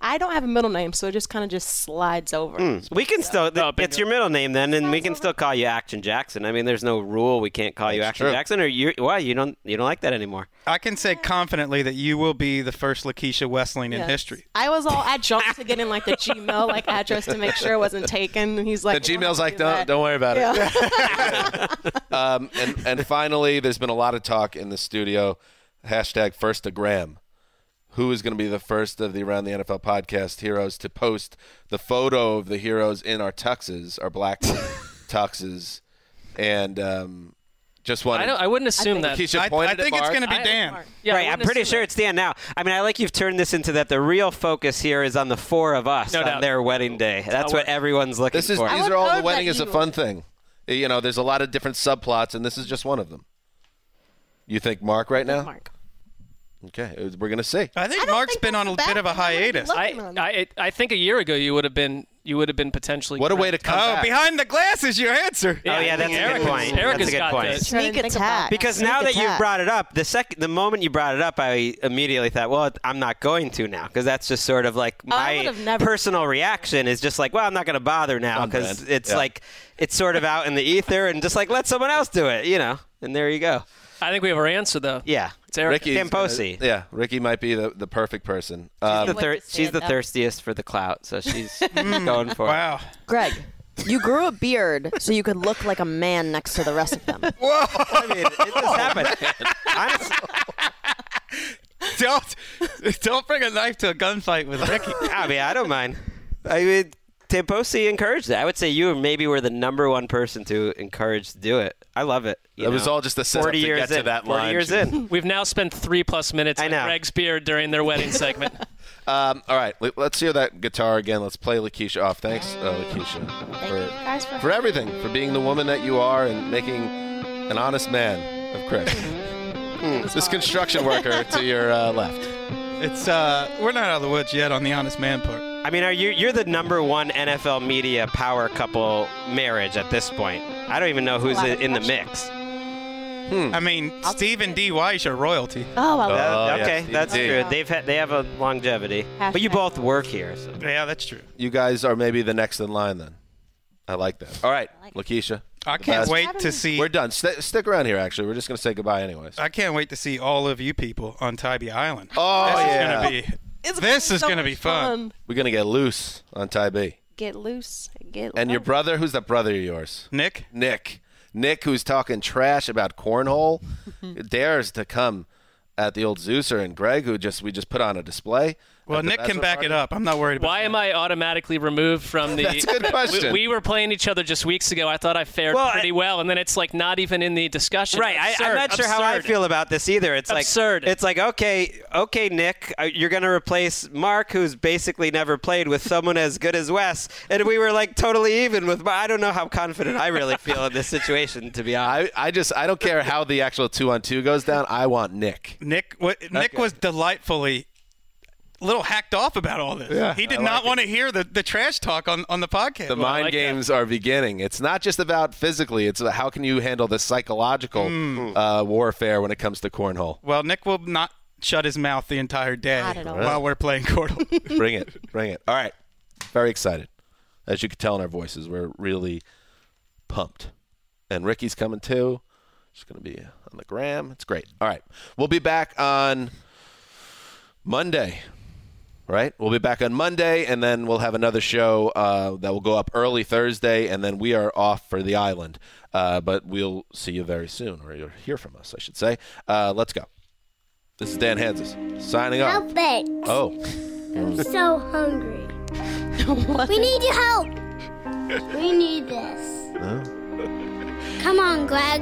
I don't have a middle name, so it just kind of just slides over. Mm. We can still th- – it's your middle name then, and we can still call you Action Jackson. I mean, there's no rule we can't call you Action Jackson, or you why you don't you don't like that anymore. I can say confidently that you will be the first Lakeisha Wesseling yes. in history. I was all I jumped to get in like the Gmail like address to make sure it wasn't taken, and he's like – The Gmail's like, do don't, don't worry about yeah. it. um, and, and finally, there's been a lot of talk in the studio, hashtag first to Graham. Who is going to be the first of the Around the N F L podcast heroes to post the photo of the heroes in our tuxes, our black tuxes, and um, just one. I, I wouldn't assume I think, that. I, I think it's going to be I, Dan. Yeah, right, I'm pretty sure that. It's Dan now. I mean, I like you've turned this into that the real focus here is on the four of us no on doubt. Their wedding day. That's what everyone's looking this is, for. These are all the wedding is a fun thing. You know, there's a lot of different subplots, and this is just one of them. You think Mark right now? Mark. Okay, we're going to see. I think I Mark's think been on a bit of a hiatus. I, I I think a year ago you would have been you would have been potentially What correct. A way to come Oh, back. Behind the glass is your answer. Yeah, oh yeah, that's a good point. Erica's that's a good got point. Sneak attack. Because Sneak now attack. That you brought it up, the second the moment you brought it up, I immediately thought, well, I'm not going to now because that's just sort of like my never- personal reaction is just like, well, I'm not going to bother now because it's yeah. like it's sort of out in the ether and just like let someone else do it, you know. And there you go. I think we have our answer, though. Yeah. It's Ricky Tamposi. Gonna, yeah. Ricky might be the, the perfect person. Um, she's the, thir- she's the thirstiest for the clout, so she's going for wow. it. Wow. Greg, you grew a beard so you could look like a man next to the rest of them. Whoa. I mean, it just oh, happened. Honestly. Don't, don't bring a knife to a gunfight with Ricky. I mean, I don't mind. I mean, Tamposi encouraged it. I would say you maybe were the number one person to encourage to do it. I love it. It was all just a setup to get to that line. forty years in. We've now spent three plus minutes on Greg's beard during their wedding segment. um, all right. Let's hear that guitar again. Let's play Lakeisha off. Thanks, uh, Lakeisha. Thank you guys for, for everything, for being the woman that you are and making an honest man of Chris. mm, this construction worker to your uh, left. It's uh, we're not out of the woods yet on the honest man part. I mean, are you, you're the number one N F L media power couple marriage at this point. I don't even know who's in, in the mix. Hmm. I mean, I'll Steve and D. Weish are royalty. Oh, I love it. Okay, yeah, that's D. true. They've had, they have a longevity. Hashtag. But you both work here. So. Yeah, that's true. You guys are maybe the next in line then. I like that. All right, like Lakeisha. I can't wait to me. see. We're done. St- stick around here, actually. We're just going to say goodbye anyways. I can't wait to see all of you people on Tybee Island. Oh, this yeah. This is going to be... It's this gonna is so going to be fun. fun. We're going to get loose on Tybee. Get loose. Get And low. Your brother, who's that brother of yours? Nick. Nick. Nick, who's talking trash about cornhole, dares to come at the old Zeuser and Greg, who just we just put on a display. Well, Nick can back it up. I'm not worried about Why that. am I automatically removed from the... That's a good question. We, we were playing each other just weeks ago. I thought I fared well, pretty I, well, and then it's like not even in the discussion. Right. Absurd, I, I'm not sure absurd. how I feel about this either. It's absurd. Like, it's like, okay, okay, Nick, you're going to replace Mark, who's basically never played, with someone as good as Wes. And we were like totally even with Mark. I don't know how confident I really feel in this situation, to be honest. I, I just, I don't care how the actual two-on-two goes down. I want Nick. Nick, what, Nick okay. was delightfully... little hacked off about all this. Yeah, he did like not it. want to hear the, the trash talk on, on the podcast. The well, mind like games that. are beginning. It's not just about physically. It's how can you handle the psychological mm. uh, warfare when it comes to cornhole. Well, Nick will not shut his mouth the entire day while right. we're playing cornhole. Bring it. Bring it. All right. Very excited. As you can tell in our voices, we're really pumped. And Ricky's coming too. It's going to be on the gram. It's great. All right. We'll be back on Monday. Right? We'll be back on Monday, and then we'll have another show uh, that will go up early Thursday, and then we are off for the island. Uh, but we'll see you very soon, or you'll hear from us, I should say. Uh, let's go. This is Dan Hanzus, signing off. Help it. Oh. I'm so hungry. We need your help. We need this. Huh? Come on, Greg.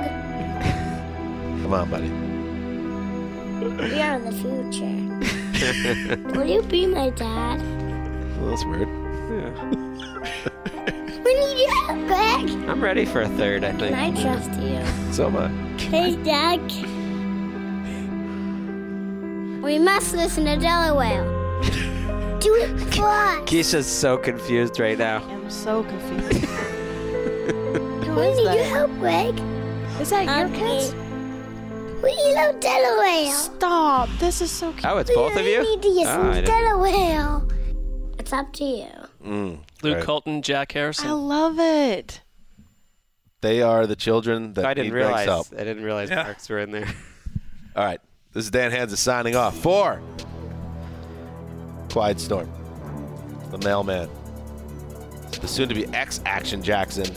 Come on, buddy. We are the future. Will you be my dad? Well, that's weird. Yeah. We need your help, Greg. I'm ready for a third, I think. I trust you. So am I. Hey, Doug. We must listen to Delaware. Do it for us. Keisha's so confused right now. I'm so confused. Who is we need that? your help, Greg. Is that um, your kids? We love Delaware. Stop. This is so cute. Oh, it's we both of you? We need to get some oh, Delaware. It's up to you. Mm, Luke right. Colton, Jack Harrison. I love it. They are the children that I didn't realize. Help. I didn't realize yeah. Marks were in there. All right. This is Dan Hanzus signing off for Quiet Storm, the mailman, the soon-to-be ex-Action Jackson,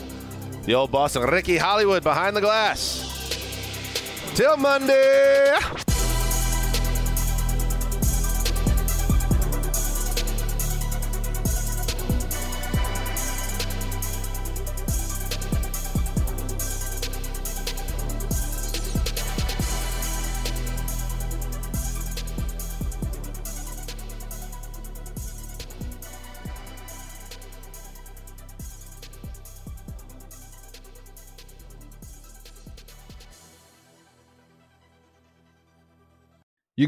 the old boss of Ricky Hollywood behind the glass. Till Monday! You